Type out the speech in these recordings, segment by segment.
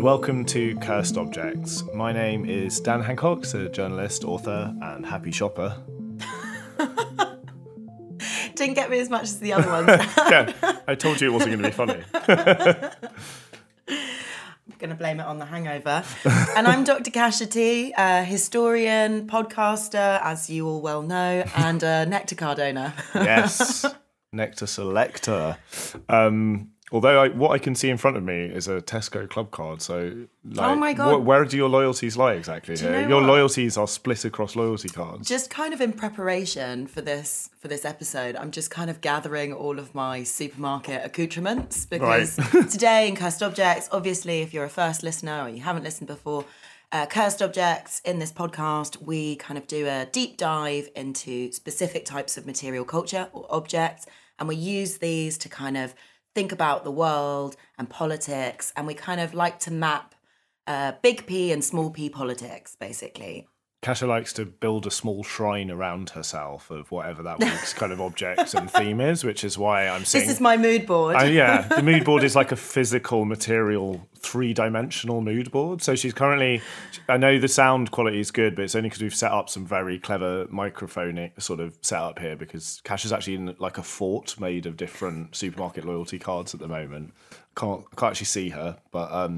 Welcome to Cursed Objects. My name is Dan Hancock, a journalist, author, and happy shopper. Didn't get me as much as the other ones. Yeah, I told you it wasn't going to be funny. I'm going to blame it on the hangover. And I'm Dr. Kashati, a historian, podcaster, as you all well know, and a Nectar card owner. Yes, Nectar selector. Although what I can see in front of me is a Tesco club card, so like, oh my God. Where do your loyalties lie exactly here? You know your loyalties are split across loyalty cards. Just kind of in preparation for this episode, I'm just kind of gathering all of my supermarket accoutrements because today in Cursed Objects, obviously if you're a first listener or you haven't listened before, Cursed Objects, in this podcast, we kind of do a deep dive into specific types of material culture or objects, and we use these to kind of think about the world and politics, and we kind of like to map big P and small P politics, basically. Kasha likes to build a small shrine around herself of whatever that week's kind of objects and theme is, which is why I'm saying... This is my mood board. Yeah, the mood board is like a physical, material, three-dimensional mood board. So she's currently... I know the sound quality is good, but it's only because we've set up some very clever microphone sort of setup here, because Kasha's actually in like a fort made of different supermarket loyalty cards at the moment. Can't actually see her, but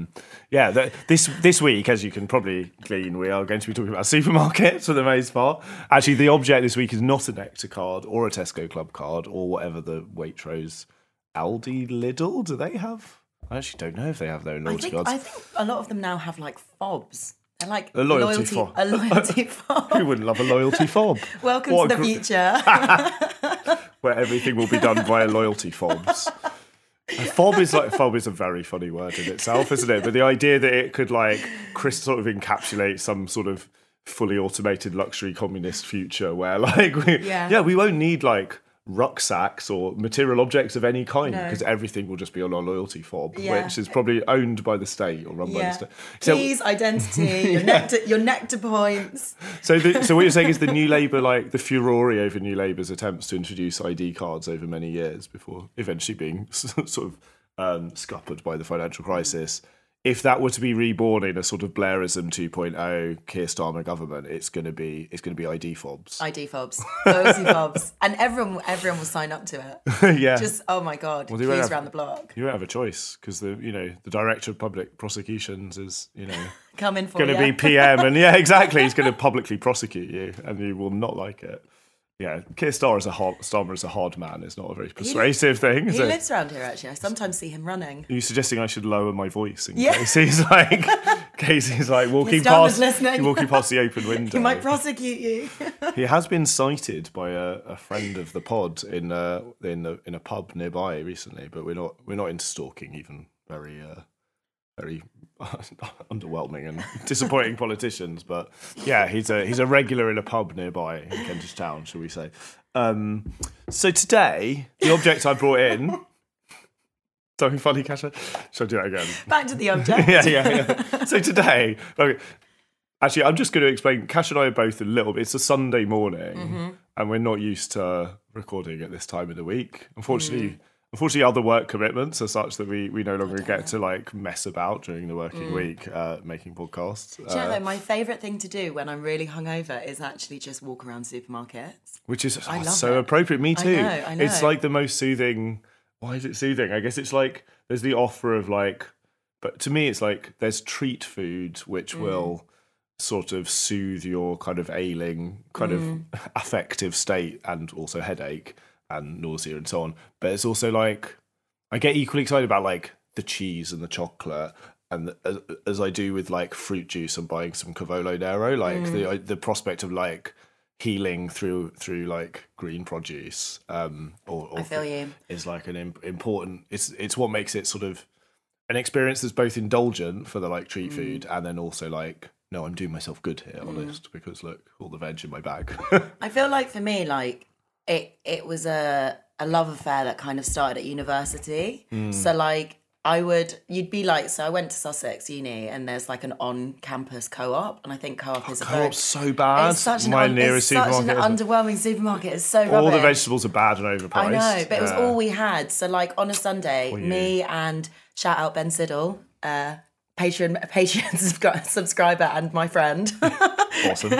yeah. This week, as you can probably glean, we are going to be talking about supermarkets for the most part. Actually, the object this week is not a Nectar card or a Tesco Club card or whatever the Waitrose, Aldi, Lidl. Do they have? I actually don't know if they have their loyalty cards. I think a lot of them now have like fobs. I like a loyalty fob. A loyalty fob. Who wouldn't love a loyalty fob? Welcome to the future, where everything will be done via loyalty fobs. Fob is a very funny word in itself, isn't it? But the idea that it could like sort of encapsulate some sort of fully automated luxury communist future where like we won't need like rucksacks or material objects of any kind because everything will just be on our loyalty fob, which is probably owned by the state or run by the state. So, please, identity, your Nectar points. So what you're saying is the New Labour, like the furore over New Labour's attempts to introduce ID cards over many years before eventually being sort of scuppered by the financial crisis. If that were to be reborn in a sort of Blairism 2.0 Keir Starmer government, it's going to be ID fobs. ID fobs. Loyalty fobs. And everyone will sign up to it. Yeah. Just, oh my God, well, please round the block. You won't have a choice because the Director of Public Prosecutions is, coming for you. Going to be PM and exactly. He's going to publicly prosecute you and you will not like it. Yeah, Keir Starmer is a hard man. It's not a very persuasive thing. He lives around here, actually. I sometimes see him running. Are you suggesting I should lower my voice in case he's like, walking past the open window? He might prosecute you. He has been cited by a friend of the pod in a pub nearby recently, but we're not into stalking even very underwhelming and disappointing politicians, but yeah, he's a regular in a pub nearby in Kentish Town, shall we say. So today, the object I brought in... Something funny, Kasha? Shall I do that again? Back to the object. Yeah. So today... Okay, actually, I'm just going to explain. Kasha and I are both a little bit... It's a Sunday morning, and we're not used to recording at this time of the week. Unfortunately, other work commitments are such that we no longer get to like mess about during the working week making podcasts. Do you know, though, my favourite thing to do when I'm really hungover is actually just walk around supermarkets. Which is so appropriate. Me too. I know. It's like the most soothing. Why is it soothing? I guess it's like there's the offer of like, but to me it's like there's treat food which will sort of soothe your kind of ailing, kind of affective state and also headache. And nausea and so on, but it's also like I get equally excited about like the cheese and the chocolate And as I do with like fruit juice and buying some Cavolo Nero, like the prospect of like healing through like green produce, or I feel you, is like an important. It's what makes it sort of an experience that's both indulgent for the like treat food and then also like, no, I'm doing myself good here, honest, because look, all the veg in my bag. I feel like for me, like it was a love affair that kind of started at university. So like. You'd be like, so I went to Sussex Uni and there's like an on-campus co-op, and I think co-op is a co-op's so bad. It's such an underwhelming supermarket. It's so rubbish. All the vegetables are bad and overpriced. I know, but it was all we had. So like on a Sunday, me and shout out Ben Siddle, Patreon subscriber and my friend. Awesome.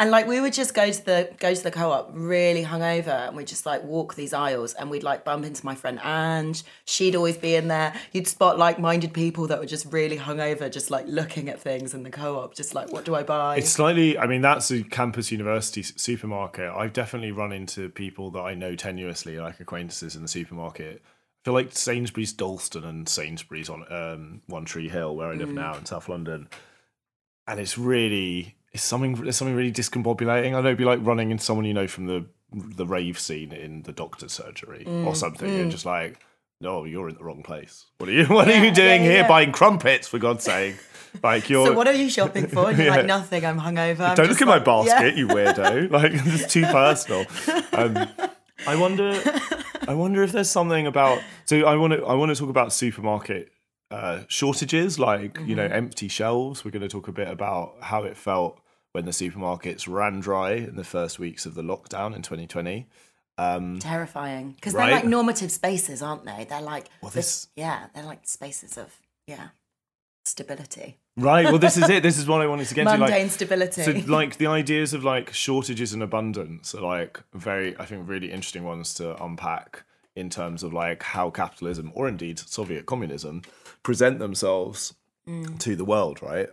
And like we would just go to the co-op really hungover, and we'd just like walk these aisles, and we'd like bump into my friend Ange. She'd always be in there. You'd spot like-minded people that were just really hungover, just like looking at things in the co-op, just like, what do I buy? It's slightly, I mean, that's a campus university supermarket. I've definitely run into people that I know tenuously, like acquaintances in the supermarket. I feel like Sainsbury's Dalston and Sainsbury's on One Tree Hill, where I live now in South London, and it's something really discombobulating. I know it'd be like running into someone you know from the rave scene in the doctor's surgery or something, and just like, no, you're in the wrong place. What are you doing here? Buying crumpets, for God's sake? Like so what are you shopping for? And you're like, nothing. I'm hungover. Don't look in my basket, you weirdo. Like, this is too personal. I wonder if there's something about. So I want to talk about supermarket shortages, like you know, empty shelves. We're going to talk a bit about how it felt when the supermarkets ran dry in the first weeks of the lockdown in 2020. Terrifying, because they're like normative spaces, aren't they? They're like they're like spaces of stability. Right. Well, this is it. This is what I wanted to get to. Mundane stability. So, like, the ideas of like shortages and abundance are like very, I think, really interesting ones to unpack in terms of like how capitalism, or indeed Soviet communism, present themselves to the world. Right.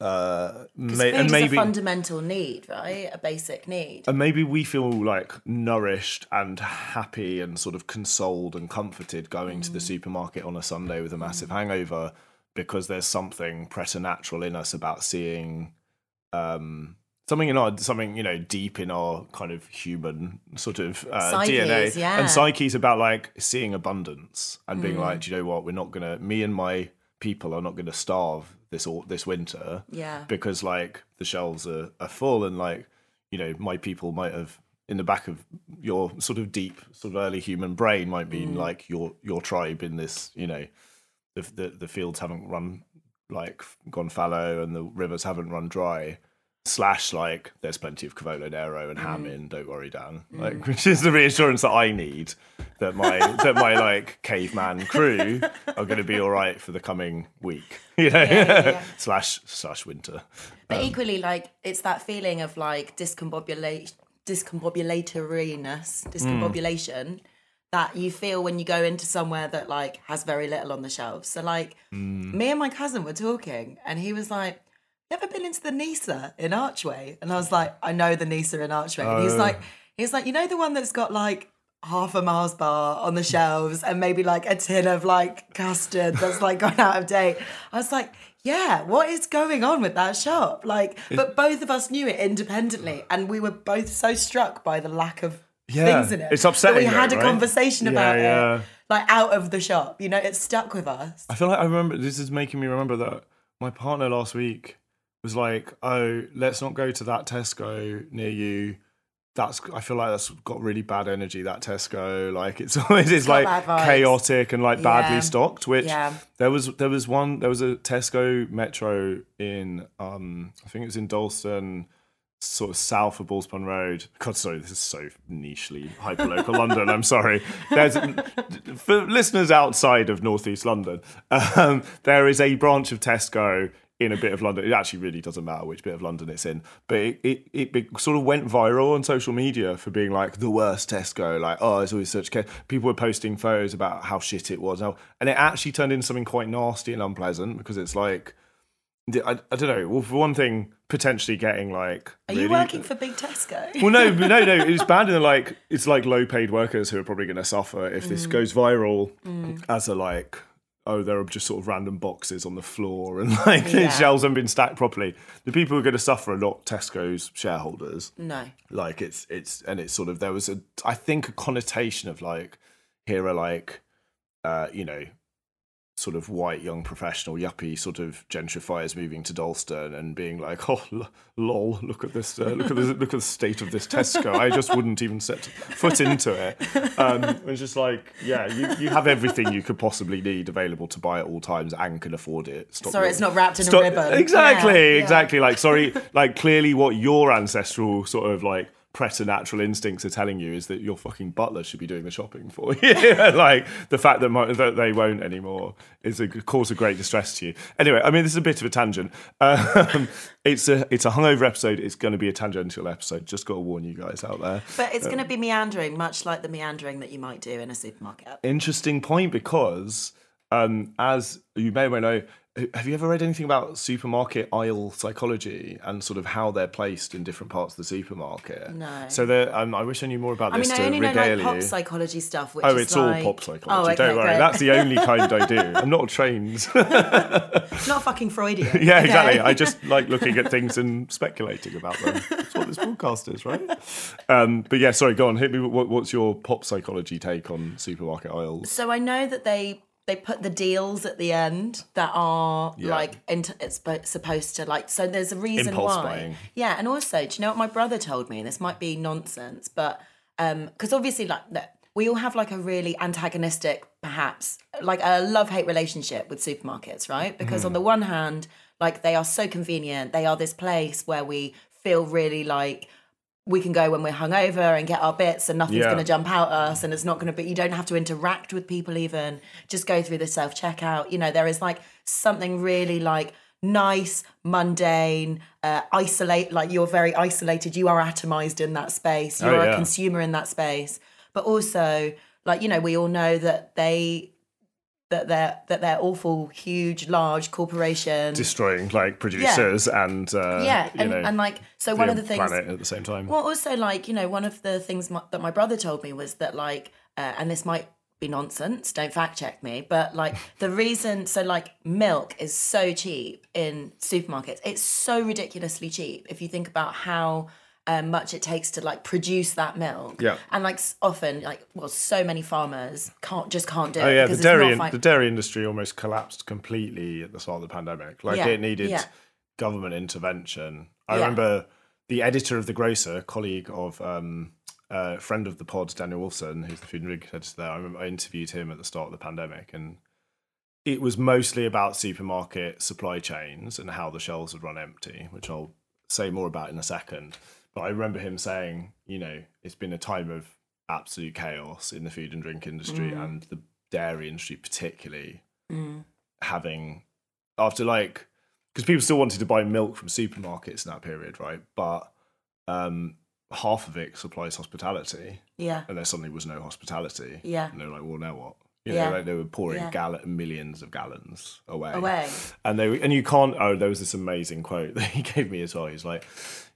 Food is a fundamental need, right? A basic need. And maybe we feel like nourished and happy and sort of consoled and comforted going to the supermarket on a Sunday with a massive hangover, because there's something preternatural in us about seeing something deep in our kind of human sort of psyches, DNA and psyches about like seeing abundance and being like, do you know what? We're not gonna. Me and my people are not gonna starve this winter, because like the shelves are full, and like, you know, my people might have. In the back of your sort of deep, sort of early human brain might be like your tribe in this, you know. The fields haven't gone fallow and the rivers haven't run dry. / like, there's plenty of Cavolo Nero and ham in. Don't worry, Dan. Like, which is the reassurance that I need that my like caveman crew are going to be all right for the coming week. You know, / winter. But equally, like, it's that feeling of like discombobulatoriness. That you feel when you go into somewhere that like has very little on the shelves. So like me and my cousin were talking, and he was like, "Never been into the Nisa in Archway?" And I was like, "I know the Nisa in Archway." And he's like, "You know the one that's got like half a Mars bar on the shelves and maybe like a tin of like custard that's like gone out of date." I was like, yeah, what is going on with that shop? Like, but both of us knew it independently, and we were both so struck by the lack of. Yeah, things in it. It's upsetting. But we had a conversation about it, like out of the shop. You know, it stuck with us. I feel like I remember. This is making me remember that my partner last week was like, "Oh, let's not go to that Tesco near you. I feel like that's got really bad energy. That Tesco, like it's like chaotic and like badly stocked." Which there was a Tesco Metro in I think it was in Dalston. Sort of south of Balls Pond Road. God, sorry, this is so nichely hyperlocal London. I'm sorry. For listeners outside of northeast London, there is a branch of Tesco in a bit of London. It actually really doesn't matter which bit of London it's in, but it sort of went viral on social media for being like the worst Tesco. Like, oh, it's always such chaos. People were posting photos about how shit it was, and it actually turned into something quite nasty and unpleasant, because it's like. I don't know. Well, for one thing, potentially getting like. Are you working for Big Tesco? Well, no. It's bad in like it's like low-paid workers who are probably going to suffer if this goes viral as a like oh, there are just sort of random boxes on the floor and like the shelves haven't been stacked properly. The people who are going to suffer are not Tesco's shareholders. No. Like it's sort of, there was I think a connotation of like, here are like, you know, sort of white young professional yuppie sort of gentrifiers moving to Dalston and being like, oh, lol, look at this, look at the state of this Tesco. I just wouldn't even set foot into it. It's just like, yeah, you have everything you could possibly need available to buy at all times and can afford it. It's not wrapped in a ribbon. Exactly. Yeah. Like, sorry, like clearly what your ancestral sort of like preternatural instincts are telling you is that your fucking butler should be doing the shopping for you. Like the fact that they won't anymore is a cause of great distress to you. Anyway, I mean, this is a bit of a tangent. It's a hungover episode. It's going to be a tangential episode. Just got to warn you guys out there. But it's going to be meandering, much like the meandering that you might do in a supermarket. Interesting point, because as you may well know, have you ever read anything about supermarket aisle psychology and sort of how they're placed in different parts of the supermarket? No. So I wish I knew more about this to regale you. I mean, I only know like pop psychology stuff, which is like... all pop psychology. Oh, okay, don't worry. Great. That's the only kind I do. I'm not trained. Not fucking Freudian. Yeah, exactly. Okay. I just like looking at things and speculating about them. That's what this podcast is, right? But yeah, sorry, go on. Hit me. What's your pop psychology take on supermarket aisles? So I know that they put the deals at the end that are it's supposed to like, so there's a reason impulse why. Buying. Yeah. And also, do you know what my brother told me? This might be nonsense, but because obviously like we all have like a really antagonistic, perhaps like a love-hate relationship with supermarkets, right? Because on the one hand, like they are so convenient. They are this place where we feel really like, we can go when we're hungover and get our bits and nothing's going to jump out at us, and it's not going to be, you don't have to interact with people even, just go through the self-checkout. You know, there is like something really like nice, mundane, you're very isolated, you are atomized in that space, you are a consumer in that space. But also like, you know, we all know that they're awful, huge, large corporations destroying like producers and like so one of the things planet at the same time. Well, also like, you know, one of the things that my brother told me was that like, and this might be nonsense, don't fact check me, but like the reason, so like milk is so cheap in supermarkets, it's so ridiculously cheap if you think about how much it takes to like produce that milk, and like often, like so many farmers can't do it. Oh yeah, the dairy industry almost collapsed completely at the start of the pandemic. Like it needed government intervention. I remember the editor of The Grocer, colleague of friend of the pod, Daniel Wolfson, who's the food and drink editor there. I remember I interviewed him at the start of the pandemic, and it was mostly about supermarket supply chains and how the shelves would run empty, which I'll say more about in a second. But I remember him saying, you know, it's been a time of absolute chaos in the food and drink industry and the dairy industry particularly, because people still wanted to buy milk from supermarkets in that period, right? But half of it supplies hospitality. Yeah. And there suddenly was no hospitality. Yeah. And they were like, well, now what? You know, like they were pouring millions of gallons away. And you can't, there was this amazing quote that he gave me as well. He's like...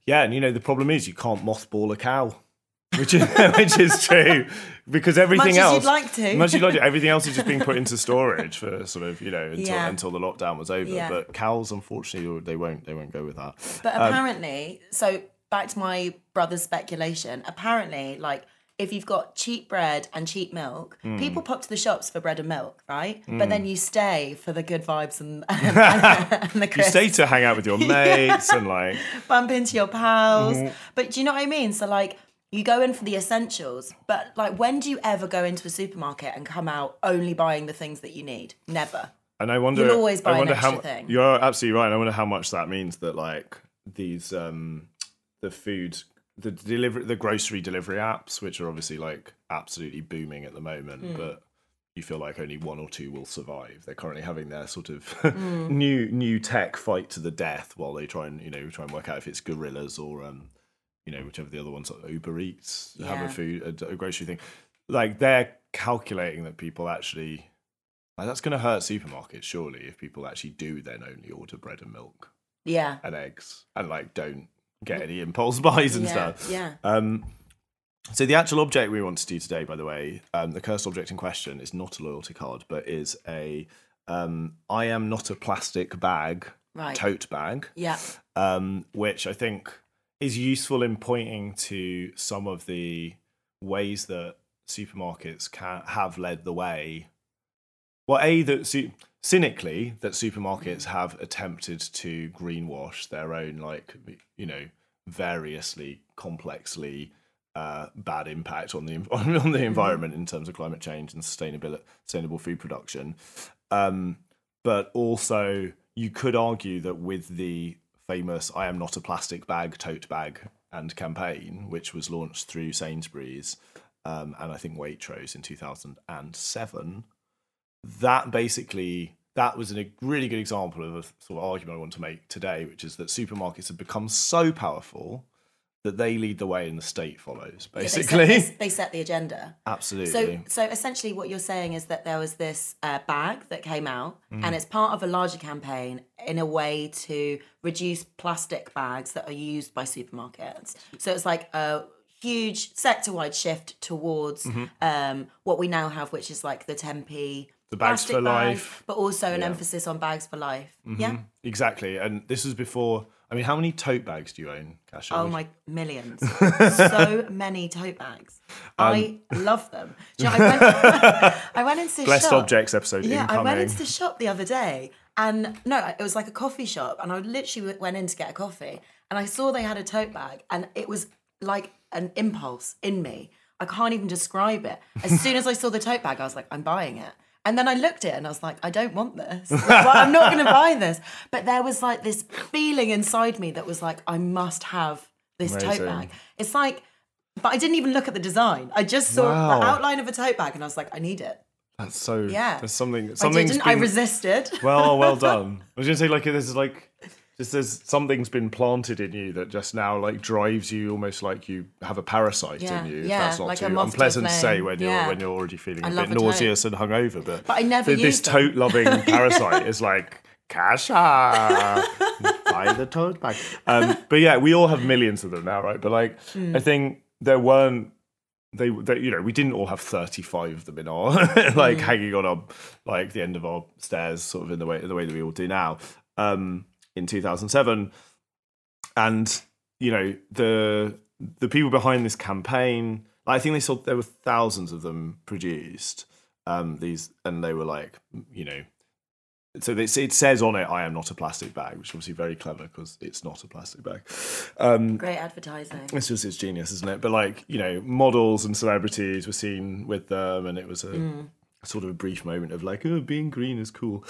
Yeah, and you know, the problem is you can't mothball a cow, which is true, because everything else... Much as you'd like to. Everything else is just being put into storage for sort of, you know, until the lockdown was over. Yeah. But cows, unfortunately, they won't go with that. But apparently, so back to my brother's speculation, apparently, like, if you've got cheap bread and cheap milk, people pop to the shops for bread and milk, right? But then you stay for the good vibes and the crisps. You stay to hang out with your mates and like... Bump into your pals. But do you know what I mean? So like, you go in for the essentials, but like, when do you ever go into a supermarket and come out only buying the things that you need? Never. And I wonder... You'll always buy an extra thing. You're absolutely right. And I wonder how much that means that like these, the food... The grocery delivery apps, which are obviously like absolutely booming at the moment, but you feel like only one or two will survive. They're currently having their sort of new tech fight to the death while they try and work out if it's gorillas or whichever the other ones are, Uber Eats have a grocery thing. Like they're calculating that people actually like that's going to hurt supermarkets surely if people actually do then only order bread and milk, and eggs and like don't get any impulse buys and stuff. Yeah. So the actual object we want to do today, by the way, the cursed object in question is not a loyalty card, but is a I am not a plastic bag, right. Tote bag, yeah. Which I think is useful in pointing to some of the ways that supermarkets have led the way. Well, cynically, that supermarkets have attempted to greenwash their own, like, you know, variously, complexly bad impact on the environment in terms of climate change and sustainable food production. But also, you could argue that with the famous I am not a plastic bag, tote bag and campaign, which was launched through Sainsbury's and I think Waitrose in 2007, that was a really good example of a sort of argument I want to make today, which is that supermarkets have become so powerful that they lead the way and the state follows, basically. Yeah, they set the agenda. Absolutely. So essentially what you're saying is that there was this bag that came out, and it's part of a larger campaign in a way to reduce plastic bags that are used by supermarkets. So it's like a huge sector-wide shift towards what we now have, which is like the 10p... The bags for life. But also an emphasis on bags for life. Mm-hmm. Yeah? Exactly. And this was before... I mean, how many tote bags do you own, Kash? Oh, my, millions. So many tote bags. I love them. Do you know, I went into the shop. Cursed Objects episode incoming. Yeah, I went into the shop the other day, and no, it was like a coffee shop, and I literally went in to get a coffee, and I saw they had a tote bag, and it was like an impulse in me. I can't even describe it. As soon as I saw the tote bag, I was like, I'm buying it. And then I looked at it and I was like, I don't want this. Well, I'm not going to buy this. But there was like this feeling inside me that was like, I must have this tote bag. It's like, but I didn't even look at the design. I just saw the outline of a tote bag and I was like, I need it. That's so, yeah. There's I resisted. Well done. I was going to say there's something's been planted in you that just now like drives you, almost like you have a parasite in you. Yeah, that's not like too unpleasant to say when you're already feeling a bit nauseous and hungover. But I never this tote loving parasite is like Kasha, buy the tote bag. But yeah, we all have millions of them now, right? But like I think there weren't. We didn't all have 35 of them in our hanging on our the end of our stairs, sort of in the way that we all do now. In 2007, and you know the people behind this campaign, I think they saw there were thousands of them produced. These, and they were like, you know, so it says on it, "I am not a plastic bag," which is obviously very clever because it's not a plastic bag. Great advertising. It's genius, isn't it? But models and celebrities were seen with them, and it was a sort of a brief moment of being green is cool.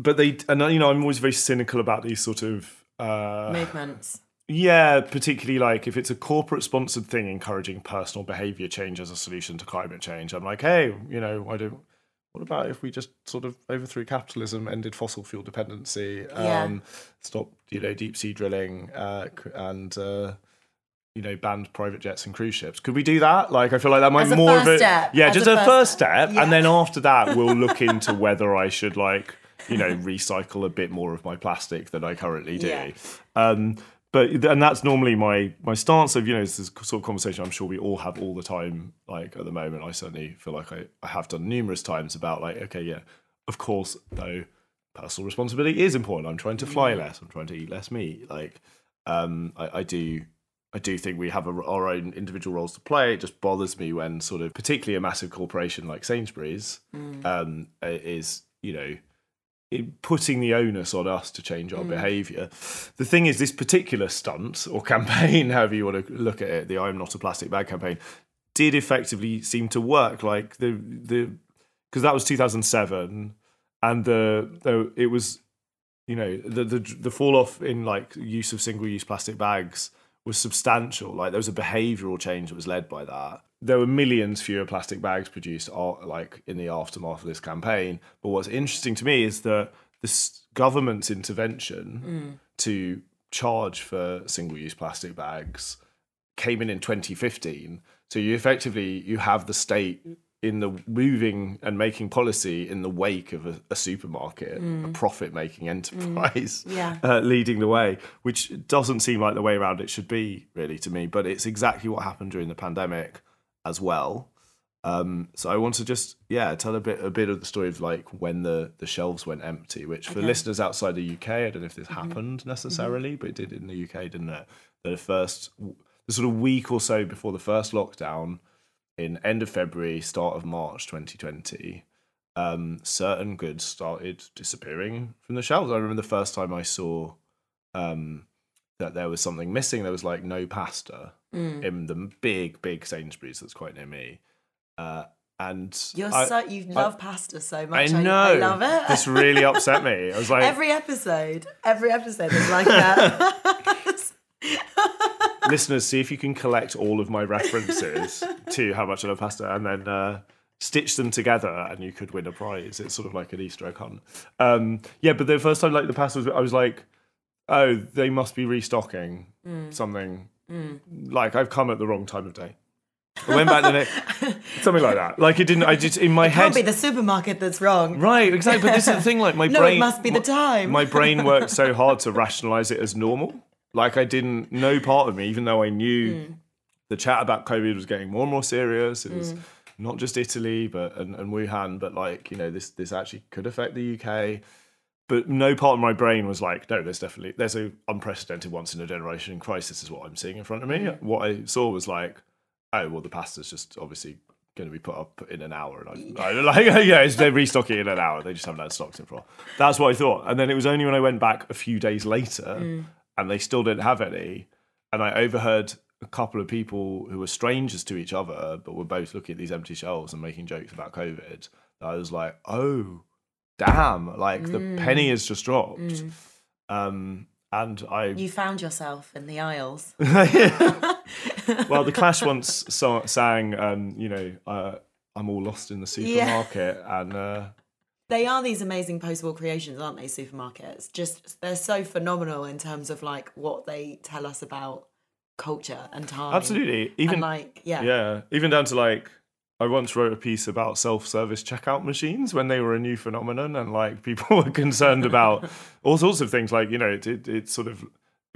But I'm always very cynical about these sort of... movements. Yeah, particularly if it's a corporate-sponsored thing encouraging personal behaviour change as a solution to climate change, I'm like, hey, what about if we just sort of overthrew capitalism, ended fossil fuel dependency, stopped, deep-sea drilling, and banned private jets and cruise ships. Could we do that? I feel like that might be more of a... Step. Yeah, just a first step. Yeah. And then after that, we'll look into whether I should, recycle a bit more of my plastic than I currently do. Yeah. But that's normally my stance of, this is the sort of conversation I'm sure we all have all the time, at the moment. I certainly feel like I have done numerous times about, of course, though, personal responsibility is important. I'm trying to fly less. I'm trying to eat less meat. I do think we have our own individual roles to play. It just bothers me when sort of particularly a massive corporation like Sainsbury's is, putting the onus on us to change our behaviour. The thing is, this particular stunt or campaign, however you want to look at it, the I'm Not a Plastic Bag campaign, did effectively seem to work. Because that was 2007, and it was, the fall off in use of single-use plastic bags was substantial. There was a behavioural change that was led by that. There were millions fewer plastic bags produced in the aftermath of this campaign. But what's interesting to me is that this government's intervention to charge for single-use plastic bags came in 2015. So you effectively, have the state in the moving and making policy in the wake of a supermarket, a profit-making enterprise leading the way, which doesn't seem like the way around it should be, really, to me. But it's exactly what happened during the pandemic as well. So I want to just, tell a bit of the story of like when the shelves went empty, which for listeners outside the UK, I don't know if this happened necessarily, but it did in the UK, didn't it? The sort of week or so before the first lockdown, in end of February, start of March 2020, certain goods started disappearing from the shelves. I remember the first time I saw that there was something missing. There was like no pasta in the big Sainsbury's that's quite near me. And you love pasta so much. I know. I love it. This really upset me. I was like, every episode is like that. Listeners, see if you can collect all of my references to how much I love pasta, and then stitch them together, and you could win a prize. It's sort of like an Easter egg hunt. But the first time, like the pasta, I was like, oh, they must be restocking something. Like I've come at the wrong time of day. I went back the next, something like that. Like it didn't. I just in my head. It can't be the supermarket that's wrong. Right, exactly. But this is the thing. Like my brain. It must be the time. My brain worked so hard to rationalise it as normal. Like I didn't. No part of me, even though I knew the chat about COVID was getting more and more serious. It was not just Italy, but and Wuhan, but like this actually could affect the UK. But no part of my brain was like, no, there's an unprecedented once in a generation crisis is what I'm seeing in front of me. What I saw was like, oh, well, the pasta's just obviously going to be put up in an hour. And they're restocking in an hour. They just haven't had stocks in for a while. That's what I thought. And then it was only when I went back a few days later and they still didn't have any. And I overheard a couple of people who were strangers to each other, but were both looking at these empty shelves and making jokes about COVID. I was like, oh, damn, like the penny has just dropped. And you found yourself in the aisles. Well, The Clash once sang, I'm all lost in the supermarket. Yeah. And they are these amazing post-war creations, aren't they, supermarkets? Just, they're so phenomenal in terms of, like, what they tell us about culture and time. Absolutely. Even, and, like, even down to, like, I once wrote a piece about self-service checkout machines when they were a new phenomenon, and like people were concerned about all sorts of things. Like it sort of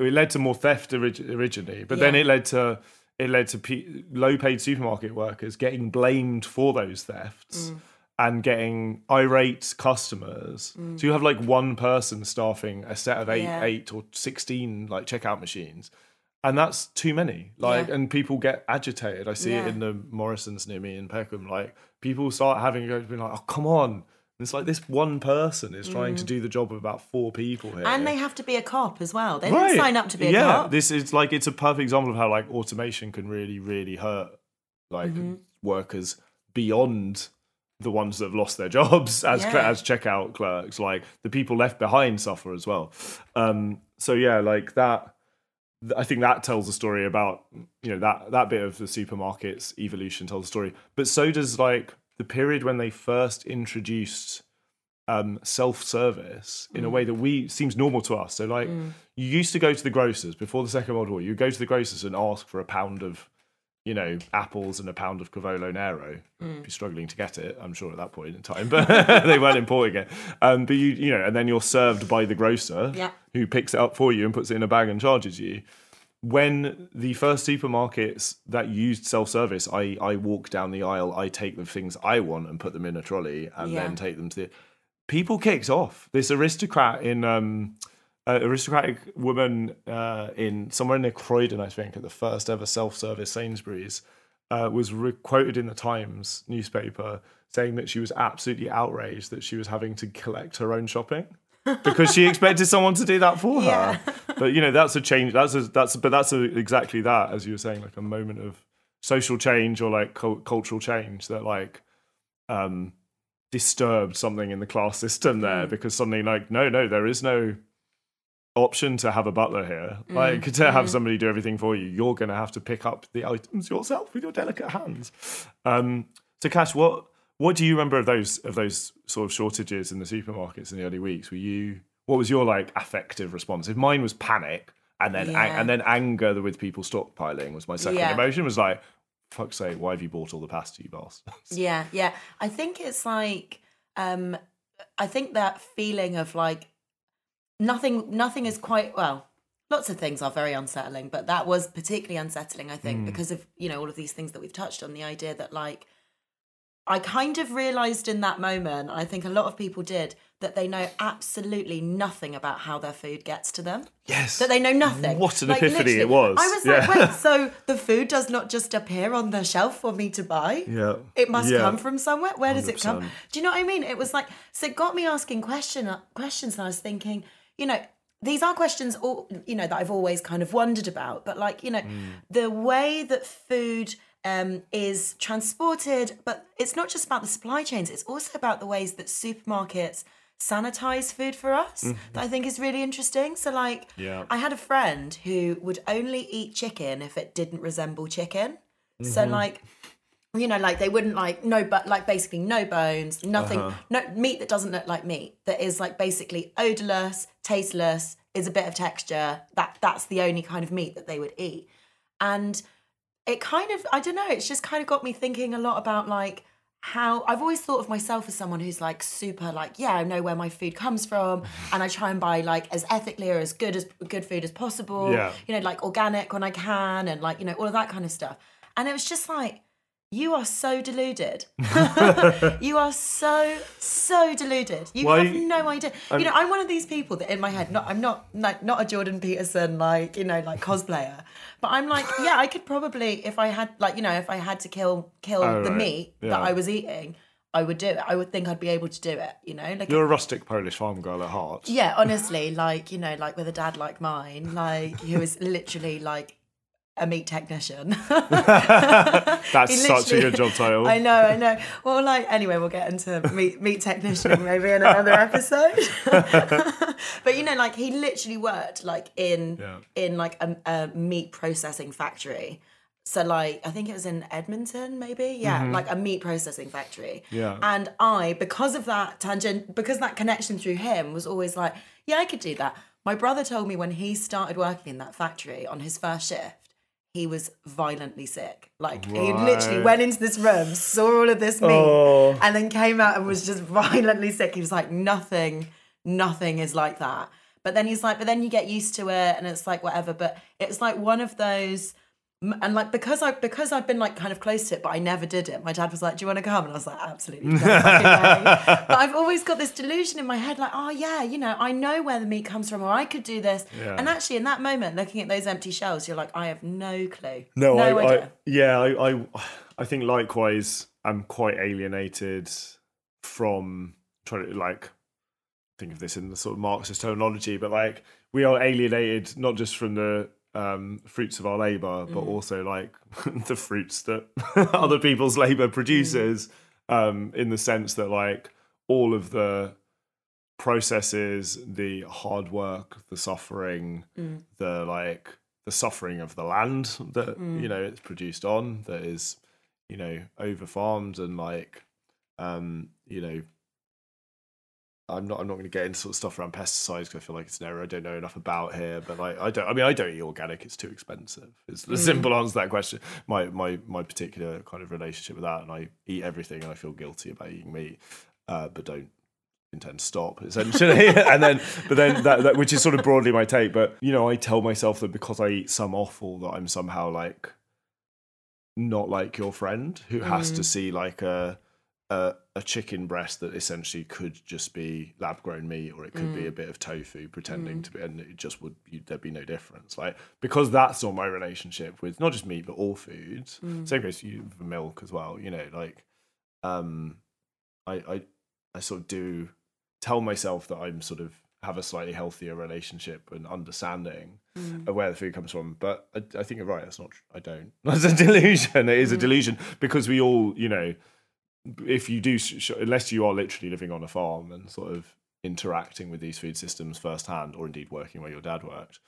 it led to more theft originally, but then it led to low-paid supermarket workers getting blamed for those thefts and getting irate customers. So you have like one person staffing a set of eight or 16 like checkout machines. And that's too many. And people get agitated. I see it in the Morrisons near me in Peckham. Like, people start having a go to be like, oh, come on. And it's like this one person is trying to do the job of about four people here. And they have to be a cop as well. They didn't sign up to be a cop. Yeah, this is like, it's a perfect example of how, like, automation can really, really hurt, like, workers beyond the ones that have lost their jobs as checkout clerks. Like, the people left behind suffer as well. That. I think that tells a story about, that bit of the supermarket's evolution tells a story. But so does, like, the period when they first introduced self-service in a way that seems normal to us. So, like, you used to go to the grocers before the Second World War. You go to the grocers and ask for a pound of, apples and a pound of Cavolo Nero. You'd be struggling to get it, I'm sure, at that point in time. But they weren't importing it. But, and then you're served by the grocer who picks it up for you and puts it in a bag and charges you. When the first supermarkets that used self-service, I walk down the aisle, I take the things I want and put them in a trolley and then take them to the... People kicked off. This aristocratic woman in somewhere near Croydon, I think, at the first ever self-service Sainsbury's, was quoted in the Times newspaper saying that she was absolutely outraged that she was having to collect her own shopping because she expected someone to do that for her. But that's a change. Exactly that, as you were saying, like a moment of social change or like cultural change that like. Disturbed something in the class system there because suddenly like no, there is no option to have a butler here, like to have somebody do everything for you. You're going to have to pick up the items yourself with your delicate hands. So Kash, what do you remember of those sort of shortages in the supermarkets in the early weeks? What was your like affective response? If mine was panic and then anger with people stockpiling was my second emotion. Was like, fuck's sake, why have you bought all the pasta, you bastards? Yeah. I think it's like, I think that feeling of like. Nothing is quite, well, lots of things are very unsettling, but that was particularly unsettling, I think, because of, all of these things that we've touched on, the idea that, like, I kind of realised in that moment, I think a lot of people did, that they know absolutely nothing about how their food gets to them. Yes. That they know nothing. What an epiphany it was. I was like, wait, so the food does not just appear on the shelf for me to buy? Yeah. It must come from somewhere. Where does it come? Do you know what I mean? It was like, so it got me asking questions, and I was thinking, you know, these are questions, all, you know, that I've always kind of wondered about, but like, you know, the way that food... is transported, but it's not just about the supply chains, it's also about the ways that supermarkets sanitize food for us, that I think is really interesting. So like, I had a friend who would only eat chicken if it didn't resemble chicken. So like, you know, like they wouldn't like, no, but like basically no bones, nothing, no meat that doesn't look like meat, that is like basically odorless, tasteless, is a bit of texture, that's the only kind of meat that they would eat. And it kind of, I don't know, it's just kind of got me thinking a lot about like how I've always thought of myself as someone who's like super like, yeah, I know where my food comes from and I try and buy like as ethically or as good food as possible, you know, like organic when I can and like, you know, all of that kind of stuff. And it was just like, you are so deluded. You are so deluded. You have no idea. You know, I'm one of these people that in my head, I'm not a Jordan Peterson, like, you know, like cosplayer. But I'm like, yeah, I could probably, if I had, like, you know, if I had to kill meat that I was eating, I would do it. I would think I'd be able to do it, you know? Like, you're a rustic Polish farm girl at heart. Yeah, honestly, like, you know, like with a dad like mine, like, who is literally like, a meat technician. That's such a good job title. I know. Well, like, anyway, we'll get into meat technician maybe in another episode. But, you know, like, he literally worked, like, in like, a meat processing factory. So, like, I think it was in Edmonton, maybe? Yeah, like, a meat processing factory. Yeah. And I, because of that tangent, because that connection through him was always like, yeah, I could do that. My brother told me when he started working in that factory on his first shift, he was violently sick. Like, he literally went into this room, saw all of this meat, and then came out and was just violently sick. He was like, nothing is like that. But then he's like, but then you get used to it, and it's like, whatever. But it's like one of those, and like, because I've been like kind of close to it, but I never did it. My dad was like, do you want to come? And I was like, absolutely no fucking way. But I've always got this delusion in my head, like, oh yeah, you know, I know where the meat comes from, or I could do this. Yeah. And actually in that moment, looking at those empty shells, you're like, I have no clue. I think likewise, I'm quite alienated from trying to like think of this in the sort of Marxist terminology, but like we are alienated not just from the fruits of our labour, but also like the fruits that other people's labour produces, in the sense that like all of the processes, the hard work, the suffering, the suffering of the land that you know it's produced on, that is, you know, over farmed and like you know, I'm not going to get into sort of stuff around pesticides because I feel like it's an area I don't know enough about here. But like, I don't eat organic; it's too expensive. It's the simple answer to that question. My particular kind of relationship with that, and I eat everything, and I feel guilty about eating meat, but don't intend to stop essentially. but then that which is sort of broadly my take. But you know, I tell myself that because I eat some offal, that I'm somehow like not like your friend who has to see like a chicken breast that essentially could just be lab grown meat, or it could be a bit of tofu pretending to be, and it just there'd be no difference. Like, because that's all my relationship with not just meat, but all foods. Same goes for milk as well. You know, like, I sort of do tell myself that I'm sort of have a slightly healthier relationship and understanding of where the food comes from. But I think you're right. That's not, I don't, that's a delusion. It is a delusion because we all, you know, if you do, unless you are literally living on a farm and sort of interacting with these food systems firsthand, or indeed working where your dad worked,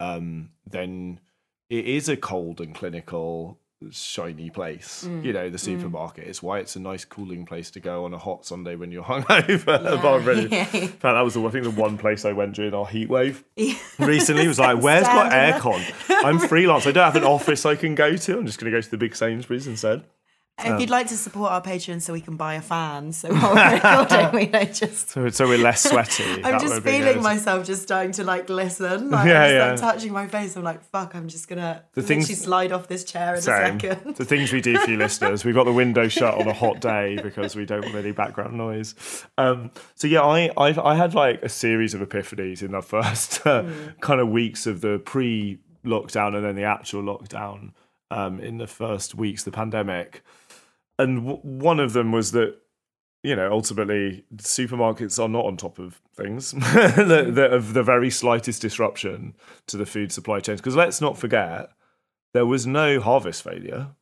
then it is a cold and clinical, shiny place. You know, the supermarket. It's why it's a nice cooling place to go on a hot Sunday when you're hungover. That was, I think, the one place I went during our heat wave recently. Was like, where's my aircon? I'm freelance. I don't have an office I can go to. I'm just going to go to the big Sainsbury's instead. If you'd like to support our Patreon so we can buy a fan, so while we're recording, we know just... So we're less sweaty. I'm just feeling myself just starting to, like, glisten. Like, I'm just, like, touching my face. I'm like, fuck, I'm just going to literally slide off this chair in a second. The things we do for you listeners, we've got the window shut on a hot day because we don't want any background noise. So, yeah, I had, like, a series of epiphanies in the first kind of weeks of the pre-lockdown and then the actual lockdown in the first weeks of the pandemic. And one of them was that, you know, ultimately supermarkets are not on top of things of the very slightest disruption to the food supply chains. Because let's not forget, there was no harvest failure.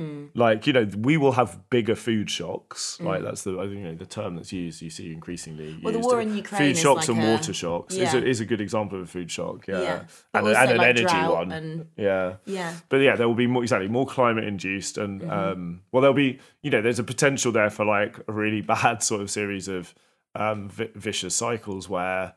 Mm. Like, you know, we will have bigger food shocks. Like that's the the term that's used. You see increasingly. Well, the war in Ukraine. Food shocks and water shocks is a good example of a food shock. Yeah. And an energy one. Yeah. But yeah, there will be more climate induced, and there'll be there's a potential there for like a really bad sort of series of vicious cycles where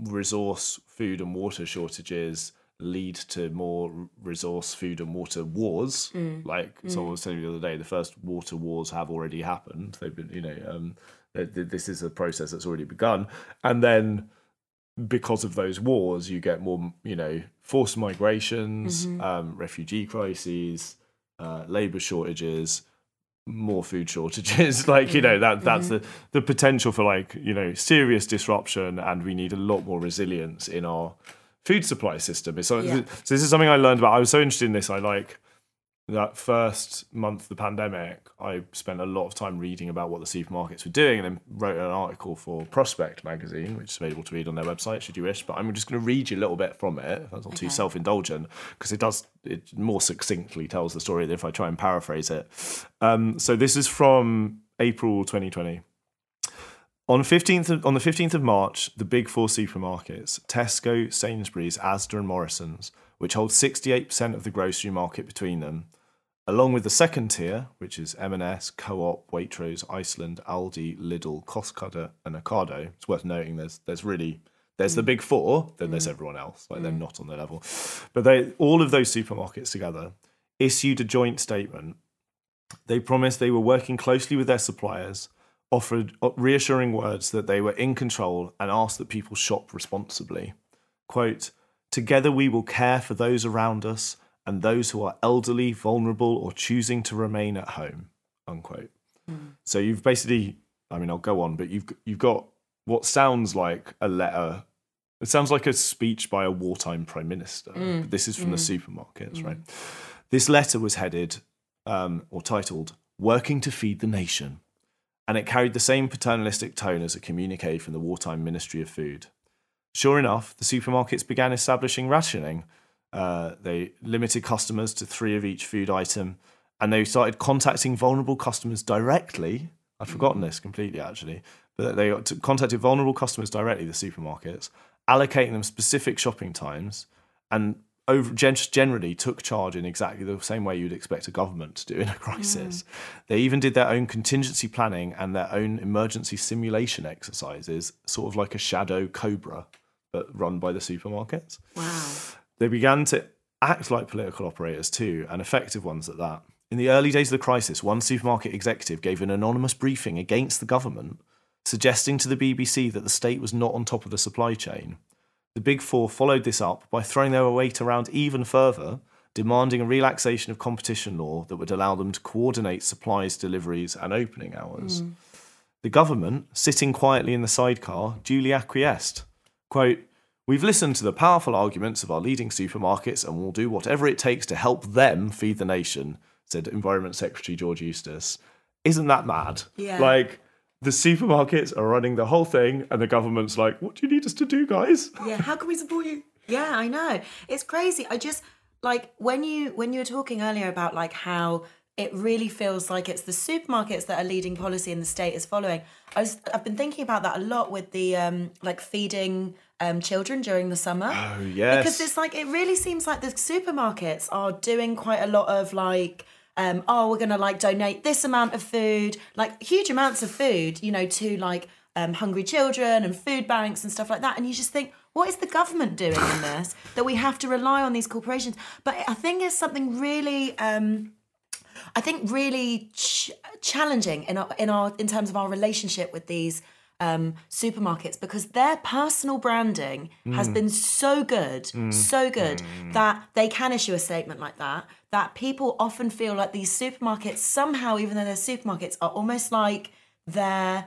resource, food, and water shortages lead to more resource, food, and water wars. Someone was telling me the other day, the first water wars have already happened. They've been, this is a process that's already begun. And then because of those wars, you get more, forced migrations, refugee crises, labour shortages, more food shortages. That's the potential for serious disruption, and we need a lot more resilience in our food supply system. So this is something I learned about. I was so interested in this. I that first month of the pandemic, I spent a lot of time reading about what the supermarkets were doing, and then wrote an article for Prospect magazine, which is available to read on their website, should you wish. But I'm just going to read you a little bit from it, if that's not too self-indulgent, because it more succinctly tells the story than if I try and paraphrase it. So this is from April 2020. On the 15th of March, the big four supermarkets, Tesco, Sainsbury's, Asda and Morrison's, which hold 68% of the grocery market between them, along with the second tier, which is M&S, Co-op, Waitrose, Iceland, Aldi, Lidl, Costco and Ocado. It's worth noting there's the big four, then there's everyone else. They're not on the level. But all of those supermarkets together issued a joint statement. They promised they were working closely with their suppliers, offered reassuring words that they were in control, and asked that people shop responsibly. Quote, "Together we will care for those around us and those who are elderly, vulnerable, or choosing to remain at home." Unquote. Mm. So you've basically, I'll go on, but you've got what sounds like a letter. It sounds like a speech by a wartime prime minister. But this is from the supermarkets, right? This letter was headed or titled "Working to Feed the Nation," and it carried the same paternalistic tone as a communique from the wartime Ministry of Food. Sure enough, the supermarkets began establishing rationing. They limited customers to 3 of each food item, and they started contacting vulnerable customers directly. I'd forgotten this completely, actually. But they contacted vulnerable customers directly, the supermarkets, allocating them specific shopping times, and generally took charge in exactly the same way you'd expect a government to do in a crisis. They even did their own contingency planning and their own emergency simulation exercises, sort of like a shadow Cobra, but run by the supermarkets. Wow. They began to act like political operators too, and effective ones at that. In the early days of the crisis, one supermarket executive gave an anonymous briefing against the government, suggesting to the BBC that the state was not on top of the supply chain. The Big Four followed this up by throwing their weight around even further, demanding a relaxation of competition law that would allow them to coordinate supplies, deliveries and opening hours. The government, sitting quietly in the sidecar, duly acquiesced. Quote, "We've listened to the powerful arguments of our leading supermarkets and will do whatever it takes to help them feed the nation," said Environment Secretary George Eustace. Isn't that mad? Yeah. The supermarkets are running the whole thing, and the government's like, "What do you need us to do, guys?" Yeah, how can we support you? Yeah, I know. It's crazy. I just, when you were talking earlier about, how it really feels like it's the supermarkets that are leading policy and the state is following, I've been thinking about that a lot with the, feeding children during the summer. Oh, yes. Because it's it really seems like the supermarkets are doing quite a lot of, we're going to donate this amount of food, huge amounts of food, to hungry children and food banks and stuff like that. And you just think, what is the government doing in this that we have to rely on these corporations? But I think it's something really I think really challenging in terms of our relationship with these supermarkets, because their personal branding has been so good that they can issue a statement like that, that people often feel like these supermarkets somehow, even though they're supermarkets, are almost like they're,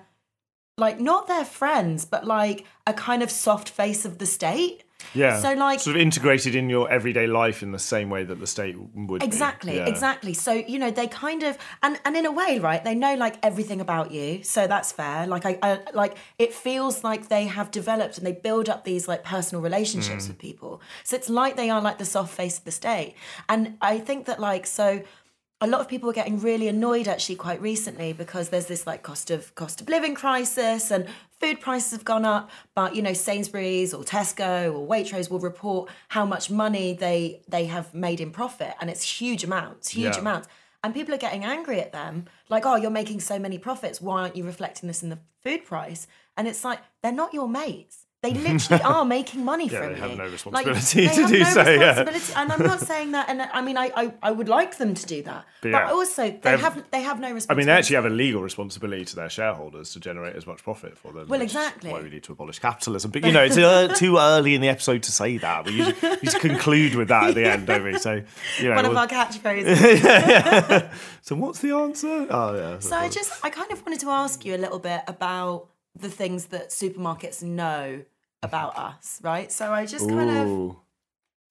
like, not their friends, but like a kind of soft face of the state. Yeah. So, like, sort of integrated in your everyday life in the same way that the state would. Exactly, be. Yeah. Exactly. So, you know, they kind of, and in a way, right, they know, like, everything about you. So that's fair. Like, I like, it feels like they have developed and they build up these, like, personal relationships with people. So it's like they are, like, the soft face of the state. And I think that, like, so a lot of people were getting really annoyed actually quite recently because there's this, like, cost of living crisis and food prices have gone up, but, you know, Sainsbury's or Tesco or Waitrose will report how much money they have made in profit, and it's huge amounts. And people are getting angry at them, like, oh, you're making so many profits, why aren't you reflecting this in the food price? And it's like, they're not your mates. They literally are making money from you. They have no responsibility to do so. Yeah. And I'm not saying that. And I mean, I would like them to do that. But also, they have no responsibility. I mean, they actually have a legal responsibility to their shareholders to generate as much profit for them. Well, exactly. Why we need to abolish capitalism. But, you know, it's too early in the episode to say that. We just conclude with that at the end, don't we? So, you know, one of our catchphrases. Yeah. So what's the answer? Oh, yeah. So I kind of wanted to ask you a little bit about the things that supermarkets know about us, right? So I just kind of...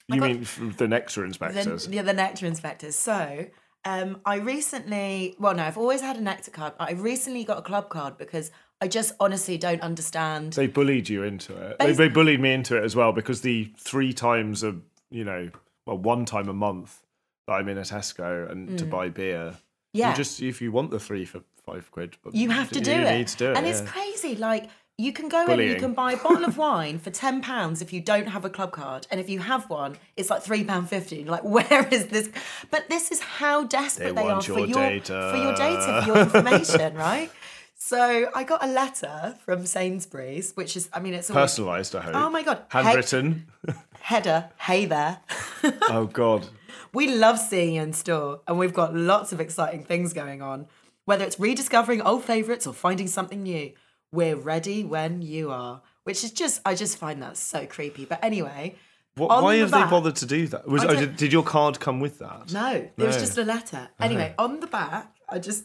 You mean the Nectar inspectors? The Nectar inspectors. So I've always had a Nectar card, but I recently got a club card because I just honestly don't understand. They bullied you into it. They bullied me into it as well, because the one time a month that I'm in a Tesco and to buy beer, you just, if you want the 3 for 5 quid, but you have to do it. You need to do it. And it's crazy, like... You can go in and you can buy a bottle of wine for £10 if you don't have a club card. And if you have one, it's like £3.50. Like, where is this? But this is how desperate they are for your data, for your information, right? So I got a letter from Sainsbury's, which is, I mean, it's... personalised, I hope. Oh, my God. Handwritten. Header, hey there. Oh, God. We love seeing you in store, and we've got lots of exciting things going on, whether it's rediscovering old favourites or finding something new. We're ready when you are, which is just, I just find that so creepy. But anyway. Why have they bothered to do that? Did your card come with that? No, it was just a letter. Anyway, on the back, I just...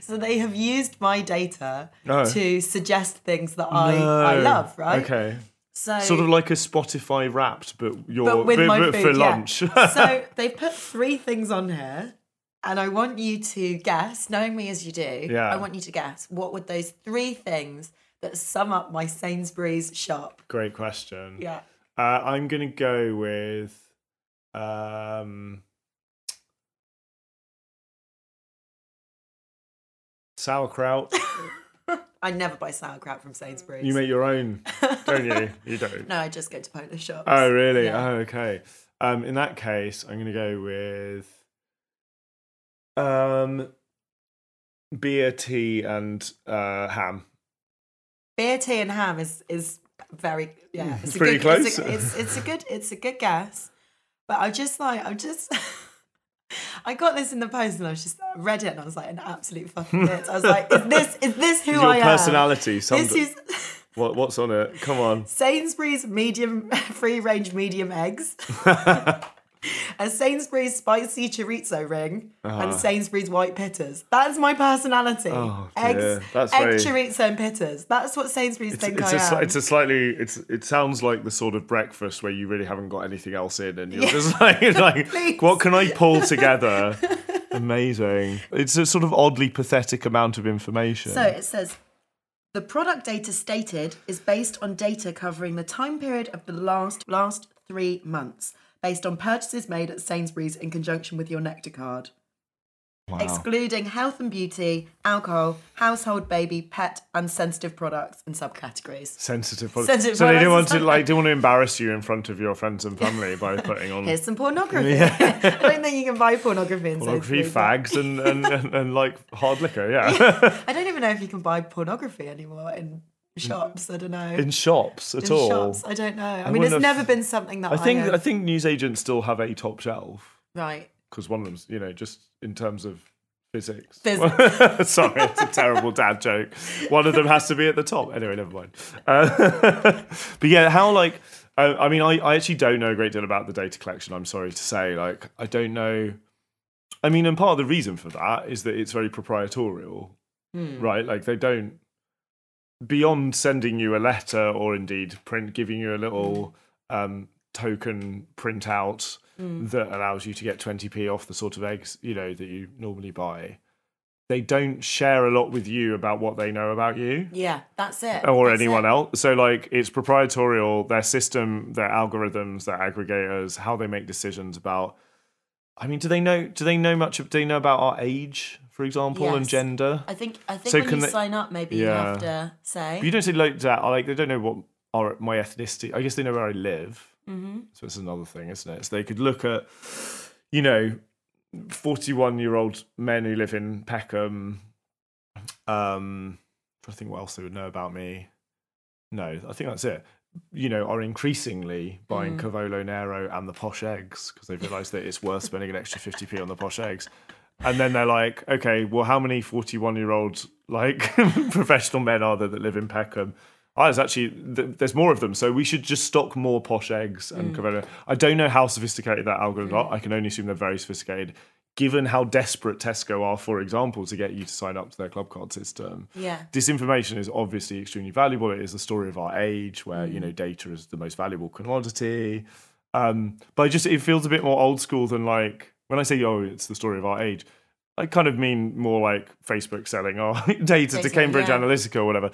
So they have used my data to suggest things that I love, right? Okay. So, sort of like a Spotify Wrapped, but with my food for lunch. Yeah. So they've put 3 things on here. And I want you to guess, knowing me as you do, I want you to guess, what would those 3 things that sum up my Sainsbury's shop? Great question. Yeah. I'm going to go with sauerkraut. I never buy sauerkraut from Sainsbury's. You make your own, don't you? You don't. No, I just go to Polish shops. Oh, really? Yeah. Oh, okay. In that case, I'm going to go with... beer, tea, and ham. Beer, tea, and ham is very it's pretty close. It's a good guess, but I'm just I got this in the post and I was just read it and I was like an absolute fucking bitch. I was like, is this who I am? Your personality. This is what's on it. Come on. Sainsbury's free range medium eggs. A Sainsbury's spicy chorizo ring and Sainsbury's white pittas. That's my personality. Oh, eggs, that's chorizo and pittas. That's what Sainsbury's think I am. It's a slightly. It sounds like the sort of breakfast where you really haven't got anything else in, and you're just like what can I pull together? Amazing. It's a sort of oddly pathetic amount of information. So it says, the product data stated is based on data covering the time period of the last 3 months. Based on purchases made at Sainsbury's in conjunction with your Nectar card. Wow. Excluding health and beauty, alcohol, household, baby, pet, and sensitive products and subcategories. Sensitive products. So they didn't want to embarrass you in front of your friends and family by putting on... Here's some pornography. Yeah. I don't think you can buy pornography in Sainsbury's. Pornography, fags, and like hard liquor, yeah. I don't even know if you can buy pornography anymore in... shops, I don't know. In shops at all? In shops, I don't know. I mean, it's never been something that I think newsagents still have a top shelf. Right. because one of them's, you know, just in terms of physics. Sorry, it's a terrible dad joke. One of them has to be at the top. Anyway, never mind. But yeah, how like, I mean, I actually don't know a great deal about the data collection, I'm sorry to say. Like, I don't know. I mean, and part of the reason for that is that it's very proprietorial, right? Like they don't, beyond sending you a letter or indeed print, giving you a little token printout that allows you to get 20p off the sort of eggs, you know, that you normally buy. They don't share a lot with you about what they know about you. Yeah, that's it. Or that's anyone else. So, like, it's proprietorial, their system, their algorithms, their aggregators, how they make decisions about... I mean, do they know about our age, for example, and gender? I think so when you sign up, maybe you have to say... But you don't say, like, that. Like, they don't know what my ethnicity... I guess they know where I live. Mm-hmm. So it's another thing, isn't it? So they could look at, you know... 41-year-old men who live in Peckham. I think what else they would know about me. No, I think that's it. You know, are increasingly buying Cavolo Nero and the posh eggs because they've realised that it's worth spending an extra 50p on the posh eggs. And then they're like, okay, well, how many 41-year-old like professional men are there that live in Peckham? There's more of them, so we should just stock more posh eggs and Cavolo. I don't know how sophisticated that algorithm are. I can only assume they're very sophisticated, given how desperate Tesco are, for example, to get you to sign up to their club card system. Yeah. This information is obviously extremely valuable. It is the story of our age where, you know, data is the most valuable commodity. But it feels a bit more old school than like, when I say, oh, it's the story of our age, I kind of mean more like Facebook selling our data to Cambridge Analytica or whatever.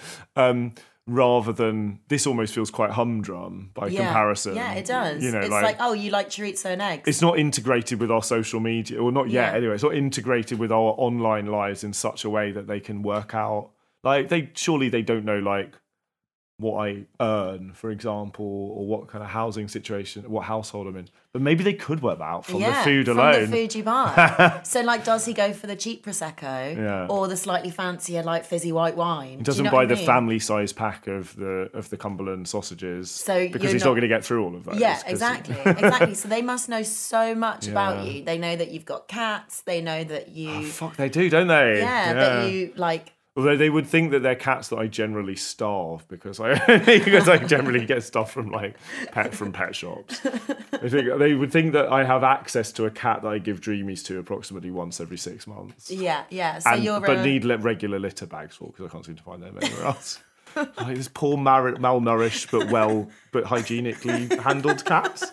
Rather than this, almost feels quite humdrum by comparison. Yeah, it does. You know, it's like, oh, you like chorizo and eggs. It's not integrated with our social media, or not yet. Yeah. Anyway, it's not integrated with our online lives in such a way that they can work out. Like they don't know like what I earn, for example, or what kind of housing situation, what household I'm in. But maybe they could work that out from the food alone. From the food you buy. So, like, does he go for the cheap Prosecco or the slightly fancier, like, fizzy white wine? He doesn't buy the family-size pack of the Cumberland sausages because he's not going to get through all of those. Yeah, exactly. Exactly. So they must know so much about you. They know that you've got cats. They know that you... Oh, fuck, they do, don't they? Yeah, that you, like... Although they would think that they're cats that I generally starve because I generally get stuff from like pet shops. They would think that I have access to a cat that I give Dreamies to approximately once every 6 months. Yeah, yeah. So but need regular litter bags for because I can't seem to find them anywhere else. Like this poor malnourished but hygienically handled cats.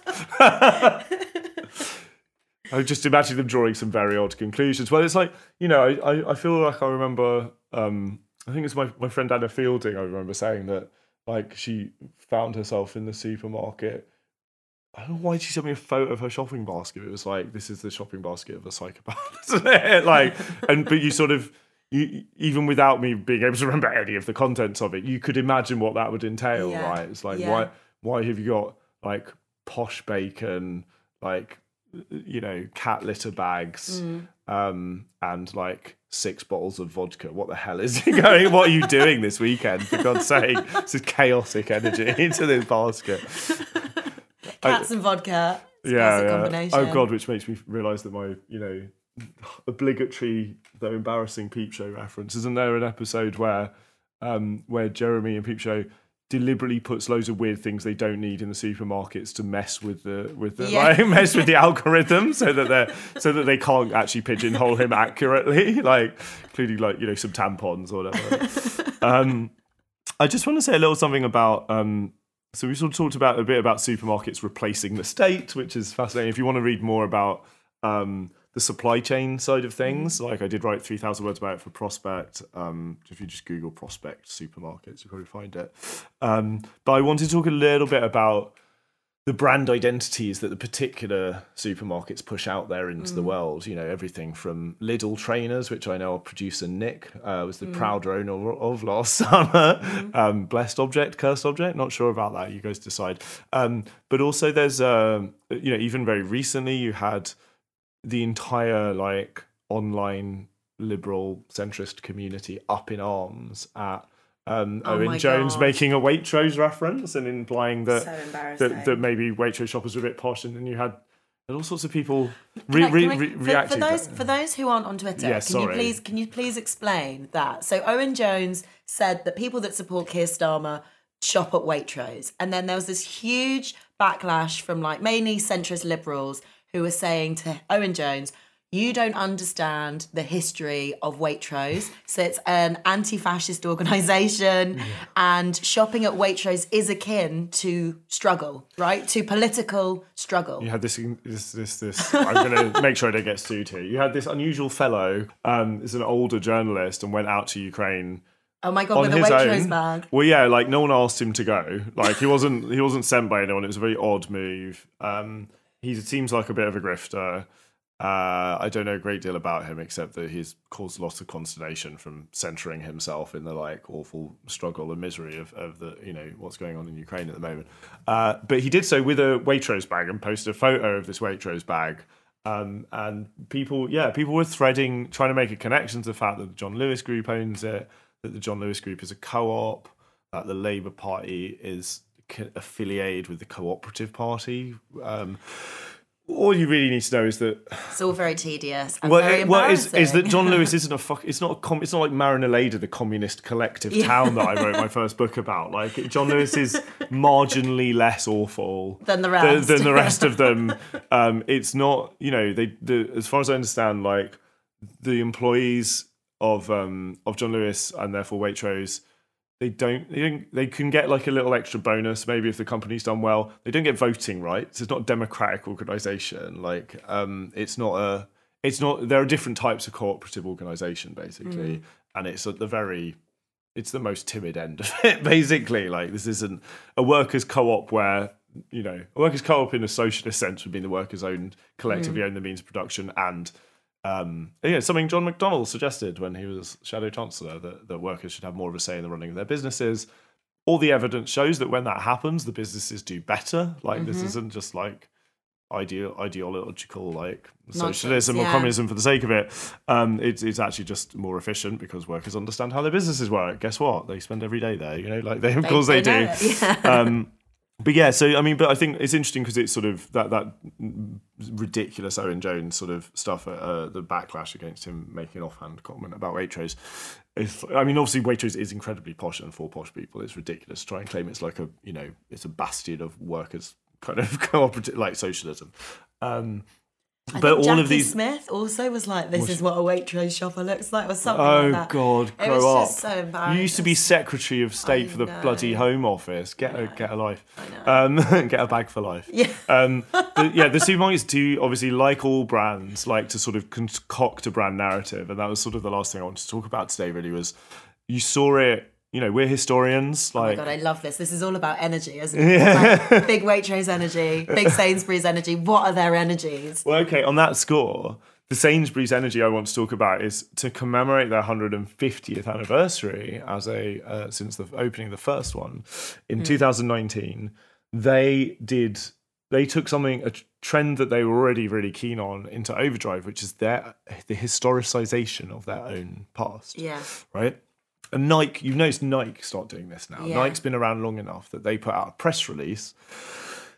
I just imagine them drawing some very odd conclusions. Well, it's like, you know, I feel like I remember. I think it's my friend Anna Fielding. I remember saying that, like, she found herself in the supermarket. I don't know why she sent me a photo of her shopping basket. It was like, this is the shopping basket of a psychopath, isn't it? Like, but you sort of, even without me being able to remember any of the contents of it, you could imagine what that would entail, right? It's like, why have you got like posh bacon, like, you know, cat litter bags, and like 6 bottles of vodka? What the hell is going? What are you doing this weekend? For God's sake, this is chaotic energy into this basket. Cats and vodka. It's a combination. Oh God, which makes me realise that my, you know, obligatory though embarrassing Peep Show reference. Isn't there an episode where Jeremy and Peep Show deliberately puts loads of weird things they don't need in the supermarkets to mess with mess with the algorithm so that they can't actually pigeonhole him accurately, like including, like, you know, some tampons or whatever. I just want to say a little something about so we sort of talked about a bit about supermarkets replacing the state, which is fascinating. If you want to read more about the supply chain side of things, like I did write 3,000 words about it for Prospect. If you just Google Prospect supermarkets, you'll probably find it. But I wanted to talk a little bit about the brand identities that the particular supermarkets push out there into the world. You know, everything from Lidl trainers, which I know our producer Nick was the proud owner of last summer. Blessed Object, Cursed Object, not sure about that. You guys decide. But also there's, you know, even very recently you had the entire like online liberal centrist community up in arms at Owen Jones making a Waitrose reference and implying that maybe Waitrose shoppers were a bit posh, and then you had And all sorts of people reacting. For those who aren't on Twitter, yeah, can you please explain that? So Owen Jones said that people that support Keir Starmer shop at Waitrose. And then there was this huge backlash from like mainly centrist liberals who were saying to Owen Jones, you don't understand the history of Waitrose. So it's an anti-fascist organisation, yeah, and shopping at Waitrose is akin to struggle, right? To political struggle. You had this I'm going to make sure I don't get sued here. You had this unusual fellow, is an older journalist and went out to Ukraine. Oh my God, with a Waitrose bag. Well, yeah, like no one asked him to go. Like he wasn't sent by anyone. It was a very odd move. He seems like a bit of a grifter. I don't know a great deal about him, except that he's caused lots of consternation from centering himself in the like awful struggle and misery of the, you know, what's going on in Ukraine at the moment. But he did so with a Waitrose bag and posted a photo of this Waitrose bag. And people were threading, trying to make a connection to the fact that the John Lewis Group owns it, that the John Lewis Group is a co-op, that the Labour Party is affiliated with the Cooperative Party. All you really need to know is that it's all very tedious. And is that John Lewis isn't a fuck? It's not like Marinellada, the communist collective town that I wrote my first book about. Like John Lewis is marginally less awful than the rest. Than the rest of them. It's not. You know, as far as I understand, like the employees of John Lewis and therefore Waitrose, They can get like a little extra bonus maybe if the company's done well. They don't get voting rights. It's not a democratic organisation. Like There are different types of cooperative organisation basically, and it's at it's the most timid end of it basically. Like this isn't a workers' co-op where, you know, a workers' co-op in a socialist sense would mean the workers collectively own the means of production and. Something John McDonald suggested when he was Shadow Chancellor, that workers should have more of a say in the running of their businesses. All the evidence shows that when that happens, the businesses do better. Like this isn't just like ideological like socialism or communism for the sake of it. It's actually just more efficient because workers understand how their businesses work. Guess what? They spend every day there. You know, like of course they do. Yeah. But yeah, so I mean, but I think it's interesting because it's sort of that ridiculous Owen Jones sort of stuff, the backlash against him making an offhand comment about Waitrose. I mean, obviously Waitrose is incredibly posh and for posh people. It's ridiculous to try and claim it's like a, you know, it's a bastion of workers kind of cooperative, like socialism. Jackie Smith also was like, "This is what a Waitrose shopper looks like," or something like that. Oh God, grow up! It was just so embarrassing. You used to be Secretary of State for the bloody Home Office. Get a life. Get a bag for life. Yeah. The supermarkets do obviously, like all brands, like to sort of concoct a brand narrative, and that was sort of the last thing I wanted to talk about today. Really, was you saw it. You know, we're historians. Like, oh my God, I love this. This is all about energy, isn't it? Yeah. Like, big Waitrose energy, big Sainsbury's energy. What are their energies? Well, okay, on that score, the Sainsbury's energy I want to talk about is to commemorate their 150th anniversary since the opening of the first one in 2019. They took something, a trend that they were already really keen on, into overdrive, which is the historicisation of their own past. Yeah. Right? And Nike, you've noticed Nike start doing this now. Yeah. Nike's been around long enough that they put out a press release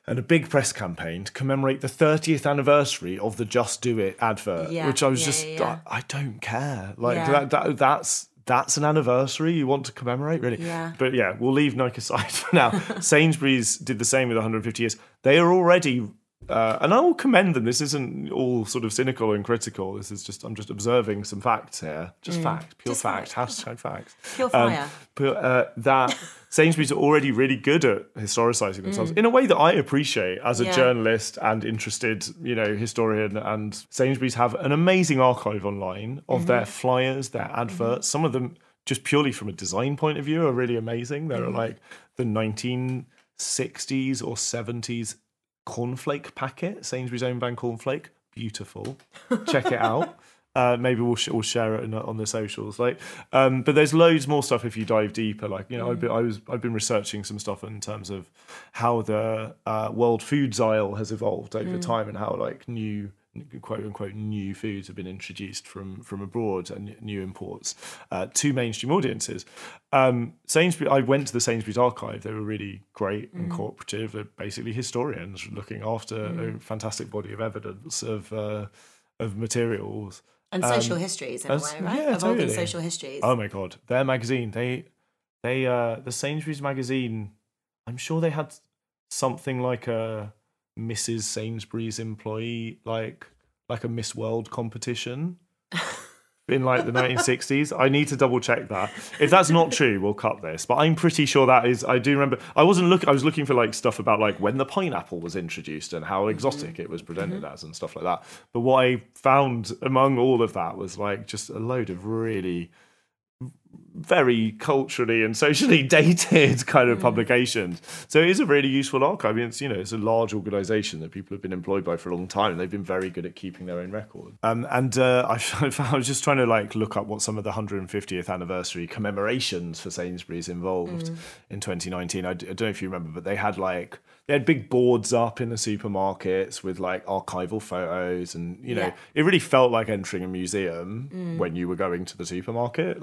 and a big press campaign to commemorate the 30th anniversary of the Just Do It advert, which I was I don't care. Like that's an anniversary you want to commemorate, really. Yeah. But yeah, we'll leave Nike aside for now. Sainsbury's did the same with 150 years. They are already... and I will commend them. This isn't all sort of cynical and critical. This is just, I'm just observing some facts here. Just facts, pure facts, hashtag facts. Pure fire. That Sainsbury's are already really good at historicising themselves in a way that I appreciate as a journalist and interested, you know, historian. And Sainsbury's have an amazing archive online of their flyers, their adverts. Some of them, just purely from a design point of view, are really amazing. There are like the 1960s or 70s cornflake packet, Sainsbury's own brand cornflake, beautiful. Check it out. Maybe we'll share it on the socials. Like, but there's loads more stuff if you dive deeper. Like, you know, I've been researching some stuff in terms of how the world foods aisle has evolved over time and how like new quote-unquote new foods have been introduced from abroad and new imports to mainstream audiences. Sainsbury's, I went to the Sainsbury's archive. They were really great and cooperative. They're basically historians looking after a fantastic body of evidence of materials. And social histories, in a way, right? Yeah, evolving totally. Social histories. Oh, my God. Their magazine, the Sainsbury's magazine, I'm sure they had something like a Mrs. Sainsbury's employee, like a Miss World competition in like the 1960s. I need to double check that. If that's not true, we'll cut this. But I'm pretty sure that is. I do remember. I was looking for like stuff about like when the pineapple was introduced and how exotic it was presented as and stuff like that. But what I found among all of that was like just a load of really very culturally and socially dated kind of publications. So it is a really useful archive. I mean, it's a large organisation that people have been employed by for a long time, and they've been very good at keeping their own record. I was just trying to like look up what some of the 150th anniversary commemorations for Sainsbury's involved in 2019. I don't know if you remember, but they had big boards up in the supermarkets with like archival photos, and it really felt like entering a museum when you were going to the supermarket,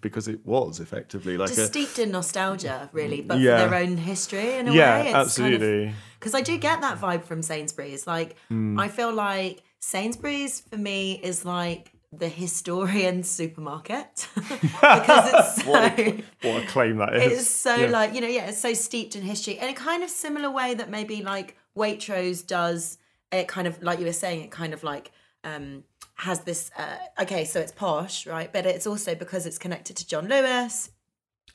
because it was effectively like just steeped in nostalgia, really, but for their own history in a way. It's absolutely. Because I do get that vibe from Sainsbury's. Like I feel like Sainsbury's for me is like the historian supermarket because it's so what a claim that is. It's so it's so steeped in history, in a kind of similar way that maybe like Waitrose does. It kind of, like you were saying, it kind of like has this so it's posh, right? But it's also because it's connected to John Lewis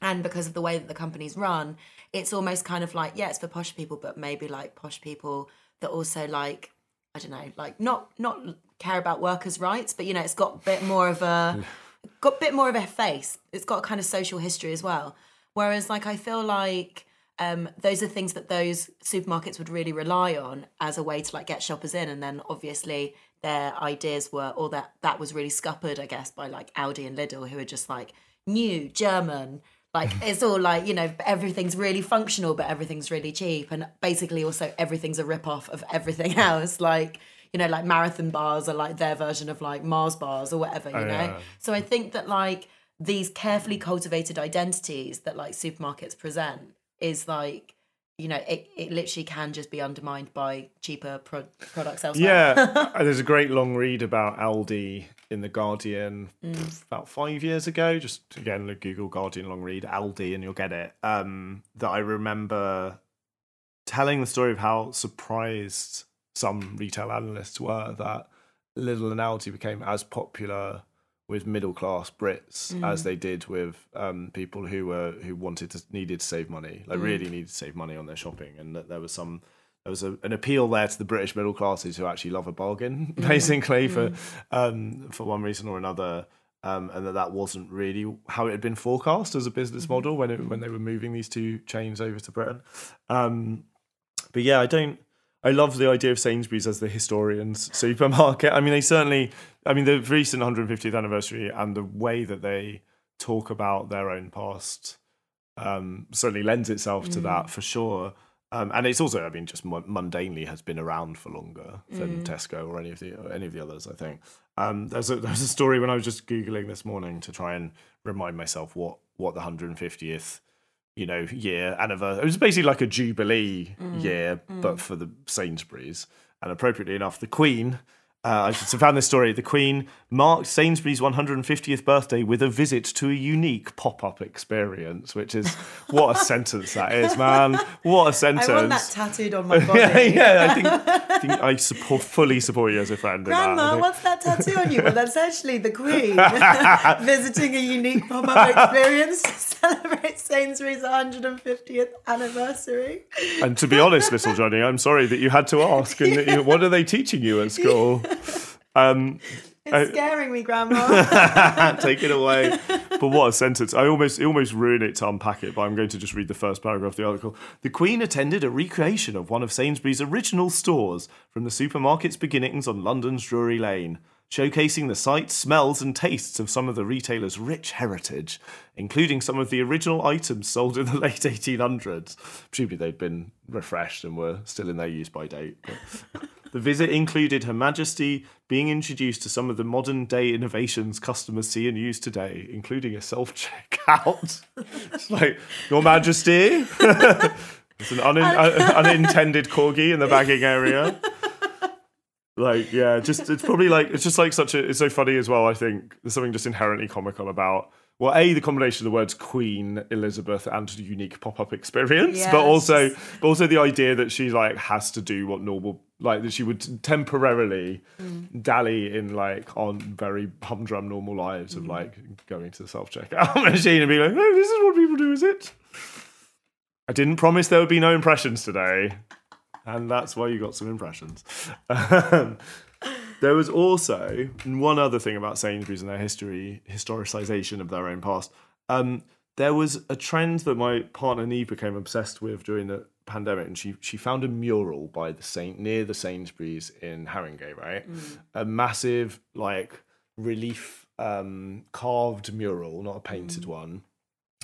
and because of the way that the company's run, it's almost kind of like it's for posh people, but maybe like posh people that also like, I don't know, like not care about workers' rights, but it's got a bit more of a face. It's got a kind of social history as well. Whereas like I feel like those are things that those supermarkets would really rely on as a way to like get shoppers in, and then obviously their ideas were, or that was really scuppered, I guess, by like Aldi and Lidl, who are just like new German. Like it's all like, everything's really functional, but everything's really cheap. And basically also everything's a rip-off of everything else. Like, like marathon bars are like their version of like Mars bars or whatever, you know? So I think that like these carefully cultivated identities that like supermarkets present is like, it literally can just be undermined by cheaper products elsewhere. Yeah, there's a great long read about Aldi in The Guardian about 5 years ago. Just again, Google Guardian long read Aldi and you'll get it. That I remember telling the story of how surprised some retail analysts were that Lidl and Aldi became as popular with middle class Brits as they did with people who needed to save money, like really needed to save money on their shopping, and that there was an appeal there to the British middle classes who actually love a bargain, basically for one reason or another, and that wasn't really how it had been forecast as a business model when they were moving these two chains over to Britain. I love the idea of Sainsbury's as the historian's supermarket. I mean, the recent 150th anniversary and the way that they talk about their own past certainly lends itself to that for sure. And it's also, just mundanely has been around for longer than Tesco or any of the others, I think. There's a story when I was just Googling this morning to try and remind myself what the 150th year anniversary. It was basically like a jubilee year, but for the Sainsbury's. And appropriately enough, the Queen, I just found this story, the Queen marked Sainsbury's 150th birthday with a visit to a unique pop-up experience, which is, what a sentence that is, man. What a sentence. I want that tattooed on my body. I think I fully support you as a friend. Grandma, what's that tattoo on you? Well, that's actually the Queen visiting a unique pop-up experience to celebrate Sainsbury's 150th anniversary. And to be honest, little Johnny, I'm sorry that you had to ask. And what are they teaching you at school? It's scaring me, Grandma. Take it away. But what a sentence. It almost ruined it to unpack it, but I'm going to just read the first paragraph of the article. The Queen attended a recreation of one of Sainsbury's original stores from the supermarket's beginnings on London's Drury Lane, showcasing the sights, smells and tastes of some of the retailer's rich heritage, including some of the original items sold in the late 1800s. Presumably they'd been refreshed and were still in their use by date. But The visit included Her Majesty being introduced to some of the modern-day innovations customers see and use today, including a self-checkout. It's like, Your Majesty. It's an unintended corgi in the bagging area. Like, yeah, just it's probably like it's just like such a it's so funny as well. I think there's something just inherently comical about. Well, A, the combination of the words Queen Elizabeth and unique pop-up experience, yes. but also the idea that she like has to do what normal, like that she would temporarily dally in like on very humdrum normal lives of like going to the self-checkout machine and being like, oh, this is what people do, is it? I didn't promise there would be no impressions today. And that's why you got some impressions. There was also one other thing about Sainsbury's and their historicisation of their own past. There was a trend that my partner Neve became obsessed with during the pandemic, and she found a mural by near the Sainsbury's in Haringey, right? A massive like relief carved mural, not a painted one,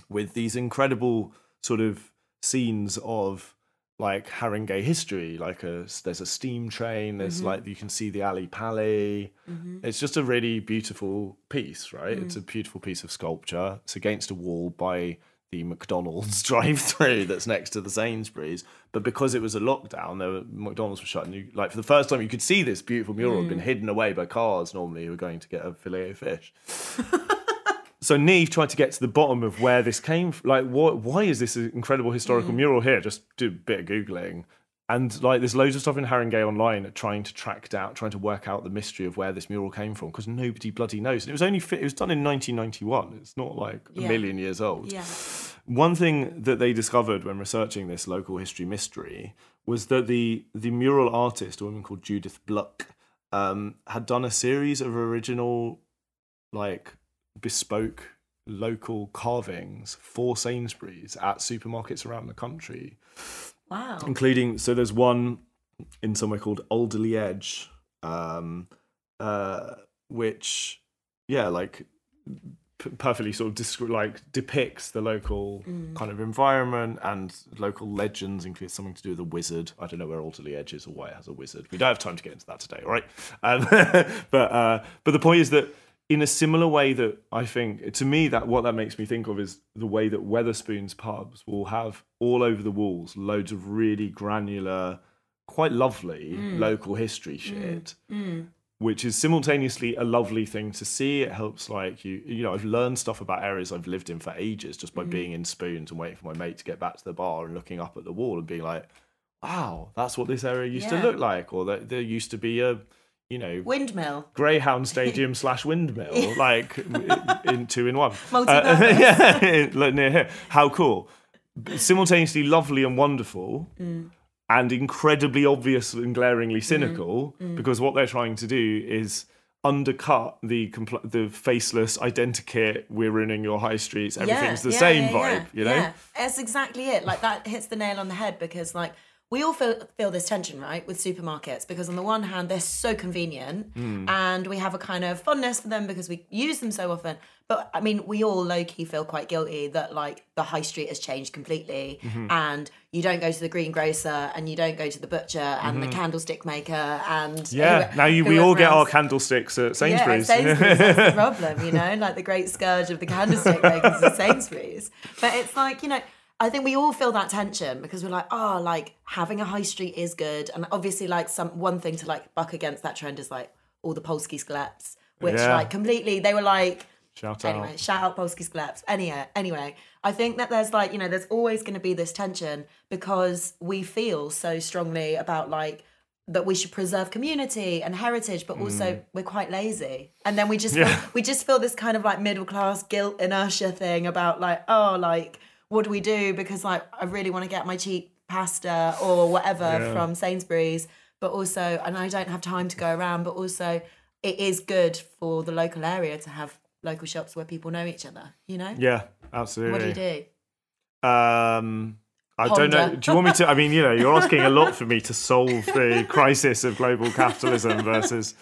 with these incredible sort of scenes of like Haringey history, like there's a steam train, there's like you can see the Ali Pali. It's just a really beautiful piece, right? It's a beautiful piece of sculpture. It's against a wall by the McDonald's drive-through that's next to the Sainsbury's. But because it was a lockdown, McDonald's was shut, and for the first time you could see this beautiful mural had been hidden away by cars normally who were going to get a filet of fish. So Neve tried to get to the bottom of where this came from. Like, why is this incredible historical mural here? Just do a bit of Googling. And, like, there's loads of stuff in Haringey online trying to work out the mystery of where this mural came from, because nobody bloody knows. And it was done in 1991. It's not, like, a million years old. Yeah. One thing that they discovered when researching this local history mystery was that the mural artist, a woman called Judith Bluck, had done a series of original, like, bespoke local carvings for Sainsbury's at supermarkets around the country. Wow. Including, so there's one in somewhere called Alderley Edge, which, yeah, like perfectly sort of depicts the local kind of environment and local legends, including something to do with a wizard. I don't know where Alderley Edge is or why it has a wizard. We don't have time to get into that today, all right? But the point is that in a similar way that I think, to me, that what that makes me think of is the way that Wetherspoon's pubs will have all over the walls loads of really granular, quite lovely local history shit, which is simultaneously a lovely thing to see. It helps, like, you know, I've learned stuff about areas I've lived in for ages just by being in Spoons and waiting for my mate to get back to the bar and looking up at the wall and being like, wow, that's what this area used to look like, or that there used to be a, you know, windmill, Greyhound Stadium /windmill, like in 2-in-1. Near here. How cool! Simultaneously lovely and wonderful, and incredibly obvious and glaringly cynical, because what they're trying to do is undercut the faceless identikit, we're ruining your high streets, everything's the same vibe. You know, that's exactly it. Like, that hits the nail on the head, because, like, we all feel this tension, right, with supermarkets, because on the one hand, they're so convenient and we have a kind of fondness for them because we use them so often. But, I mean, we all low-key feel quite guilty that, like, the high street has changed completely and you don't go to the greengrocer and you don't go to the butcher and the candlestick maker and... Yeah, we all get our candlesticks at Sainsbury's. Yeah, Sainsbury's, that's the problem, you know, like the great scourge of the candlestick makers at Sainsbury's. But it's like, you know, I think we all feel that tension because we're like, oh, like, having a high street is good. And obviously, like, one thing to, like, buck against that trend is, like, all the Polski skleps, which, like, completely, they were like... Shout out Polski skleps. Anyway, I think that there's, like, you know, there's always going to be this tension because we feel so strongly about, like, that we should preserve community and heritage, but also we're quite lazy. And then we just feel this kind of, like, middle-class guilt inertia thing about, like, oh, like... what do we do? Because, like, I really want to get my cheap pasta or whatever from Sainsbury's, but also, and I don't have time to go around, but also it is good for the local area to have local shops where people know each other, you know? Yeah, absolutely. What do you do? I don't know. Do you want me to, I mean, you know, you're asking a lot for me to solve the crisis of global capitalism versus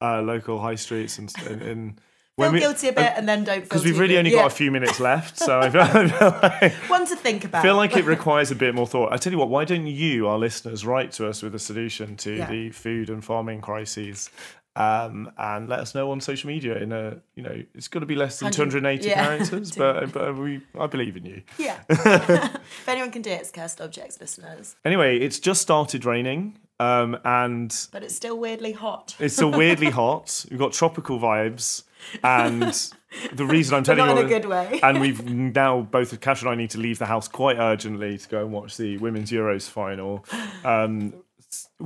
local high streets and Feel guilty a bit and then don't feel guilty. Because we've really only got a few minutes left, so I feel like... One to think about. I feel like it requires a bit more thought. I tell you what, why don't you, our listeners, write to us with a solution to the food and farming crises? And let us know on social media. In a, you know, it's got to be less than 280 characters, but I believe in you. Yeah. If anyone can do it, it's Cursed Objects listeners. Anyway, it's just started raining, but it's still weirdly hot. It's still weirdly hot. We've got tropical vibes, and the reason I'm telling you, not in a good way. And we've now both Kash and I need to leave the house quite urgently to go and watch the Women's Euros final.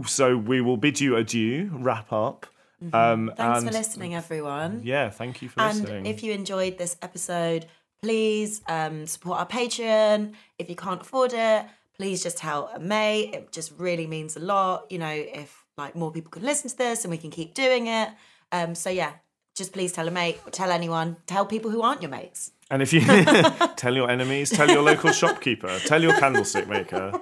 So we will bid you adieu. Wrap up. Mm-hmm. Thanks for listening, everyone. Yeah, thank you for listening. And if you enjoyed this episode, please support our Patreon. If you can't afford it, please just help a mate. It just really means a lot, you know, if like more people can listen to this and we can keep doing it. Just please tell a mate, or tell anyone, tell people who aren't your mates. And if you tell your enemies, tell your local shopkeeper, tell your candlestick maker.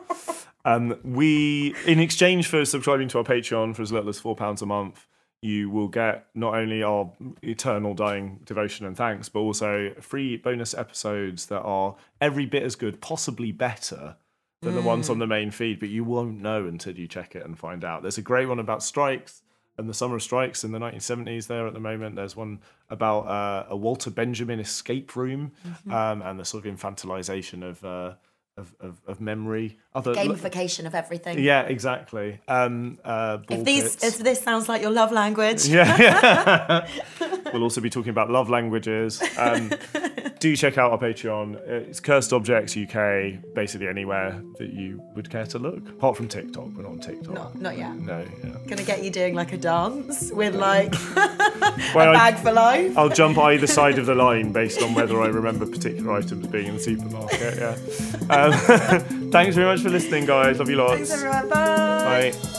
We, in exchange for subscribing to our Patreon for as little as £4 a month, you will get not only our eternal dying devotion and thanks, but also free bonus episodes that are every bit as good, possibly better than the ones on the main feed, but you won't know until you check it and find out. There's a great one about strikes and the summer strikes in the 1970s there at the moment. There's one about a Walter Benjamin escape room and the sort of infantilization of memory, gamification of everything. Yeah, exactly. If this sounds like your love language, we'll also be talking about love languages. Do check out our Patreon. It's Cursed Objects UK. Basically anywhere that you would care to look, apart from TikTok. We're not on TikTok. Not yet. No. Yeah. Gonna get you doing like a dance with like a bag for life. I'll jump either side of the line based on whether I remember particular items being in the supermarket. Yeah. Thanks very much for listening, guys. Love you lots. Thanks, everyone. Bye. Bye.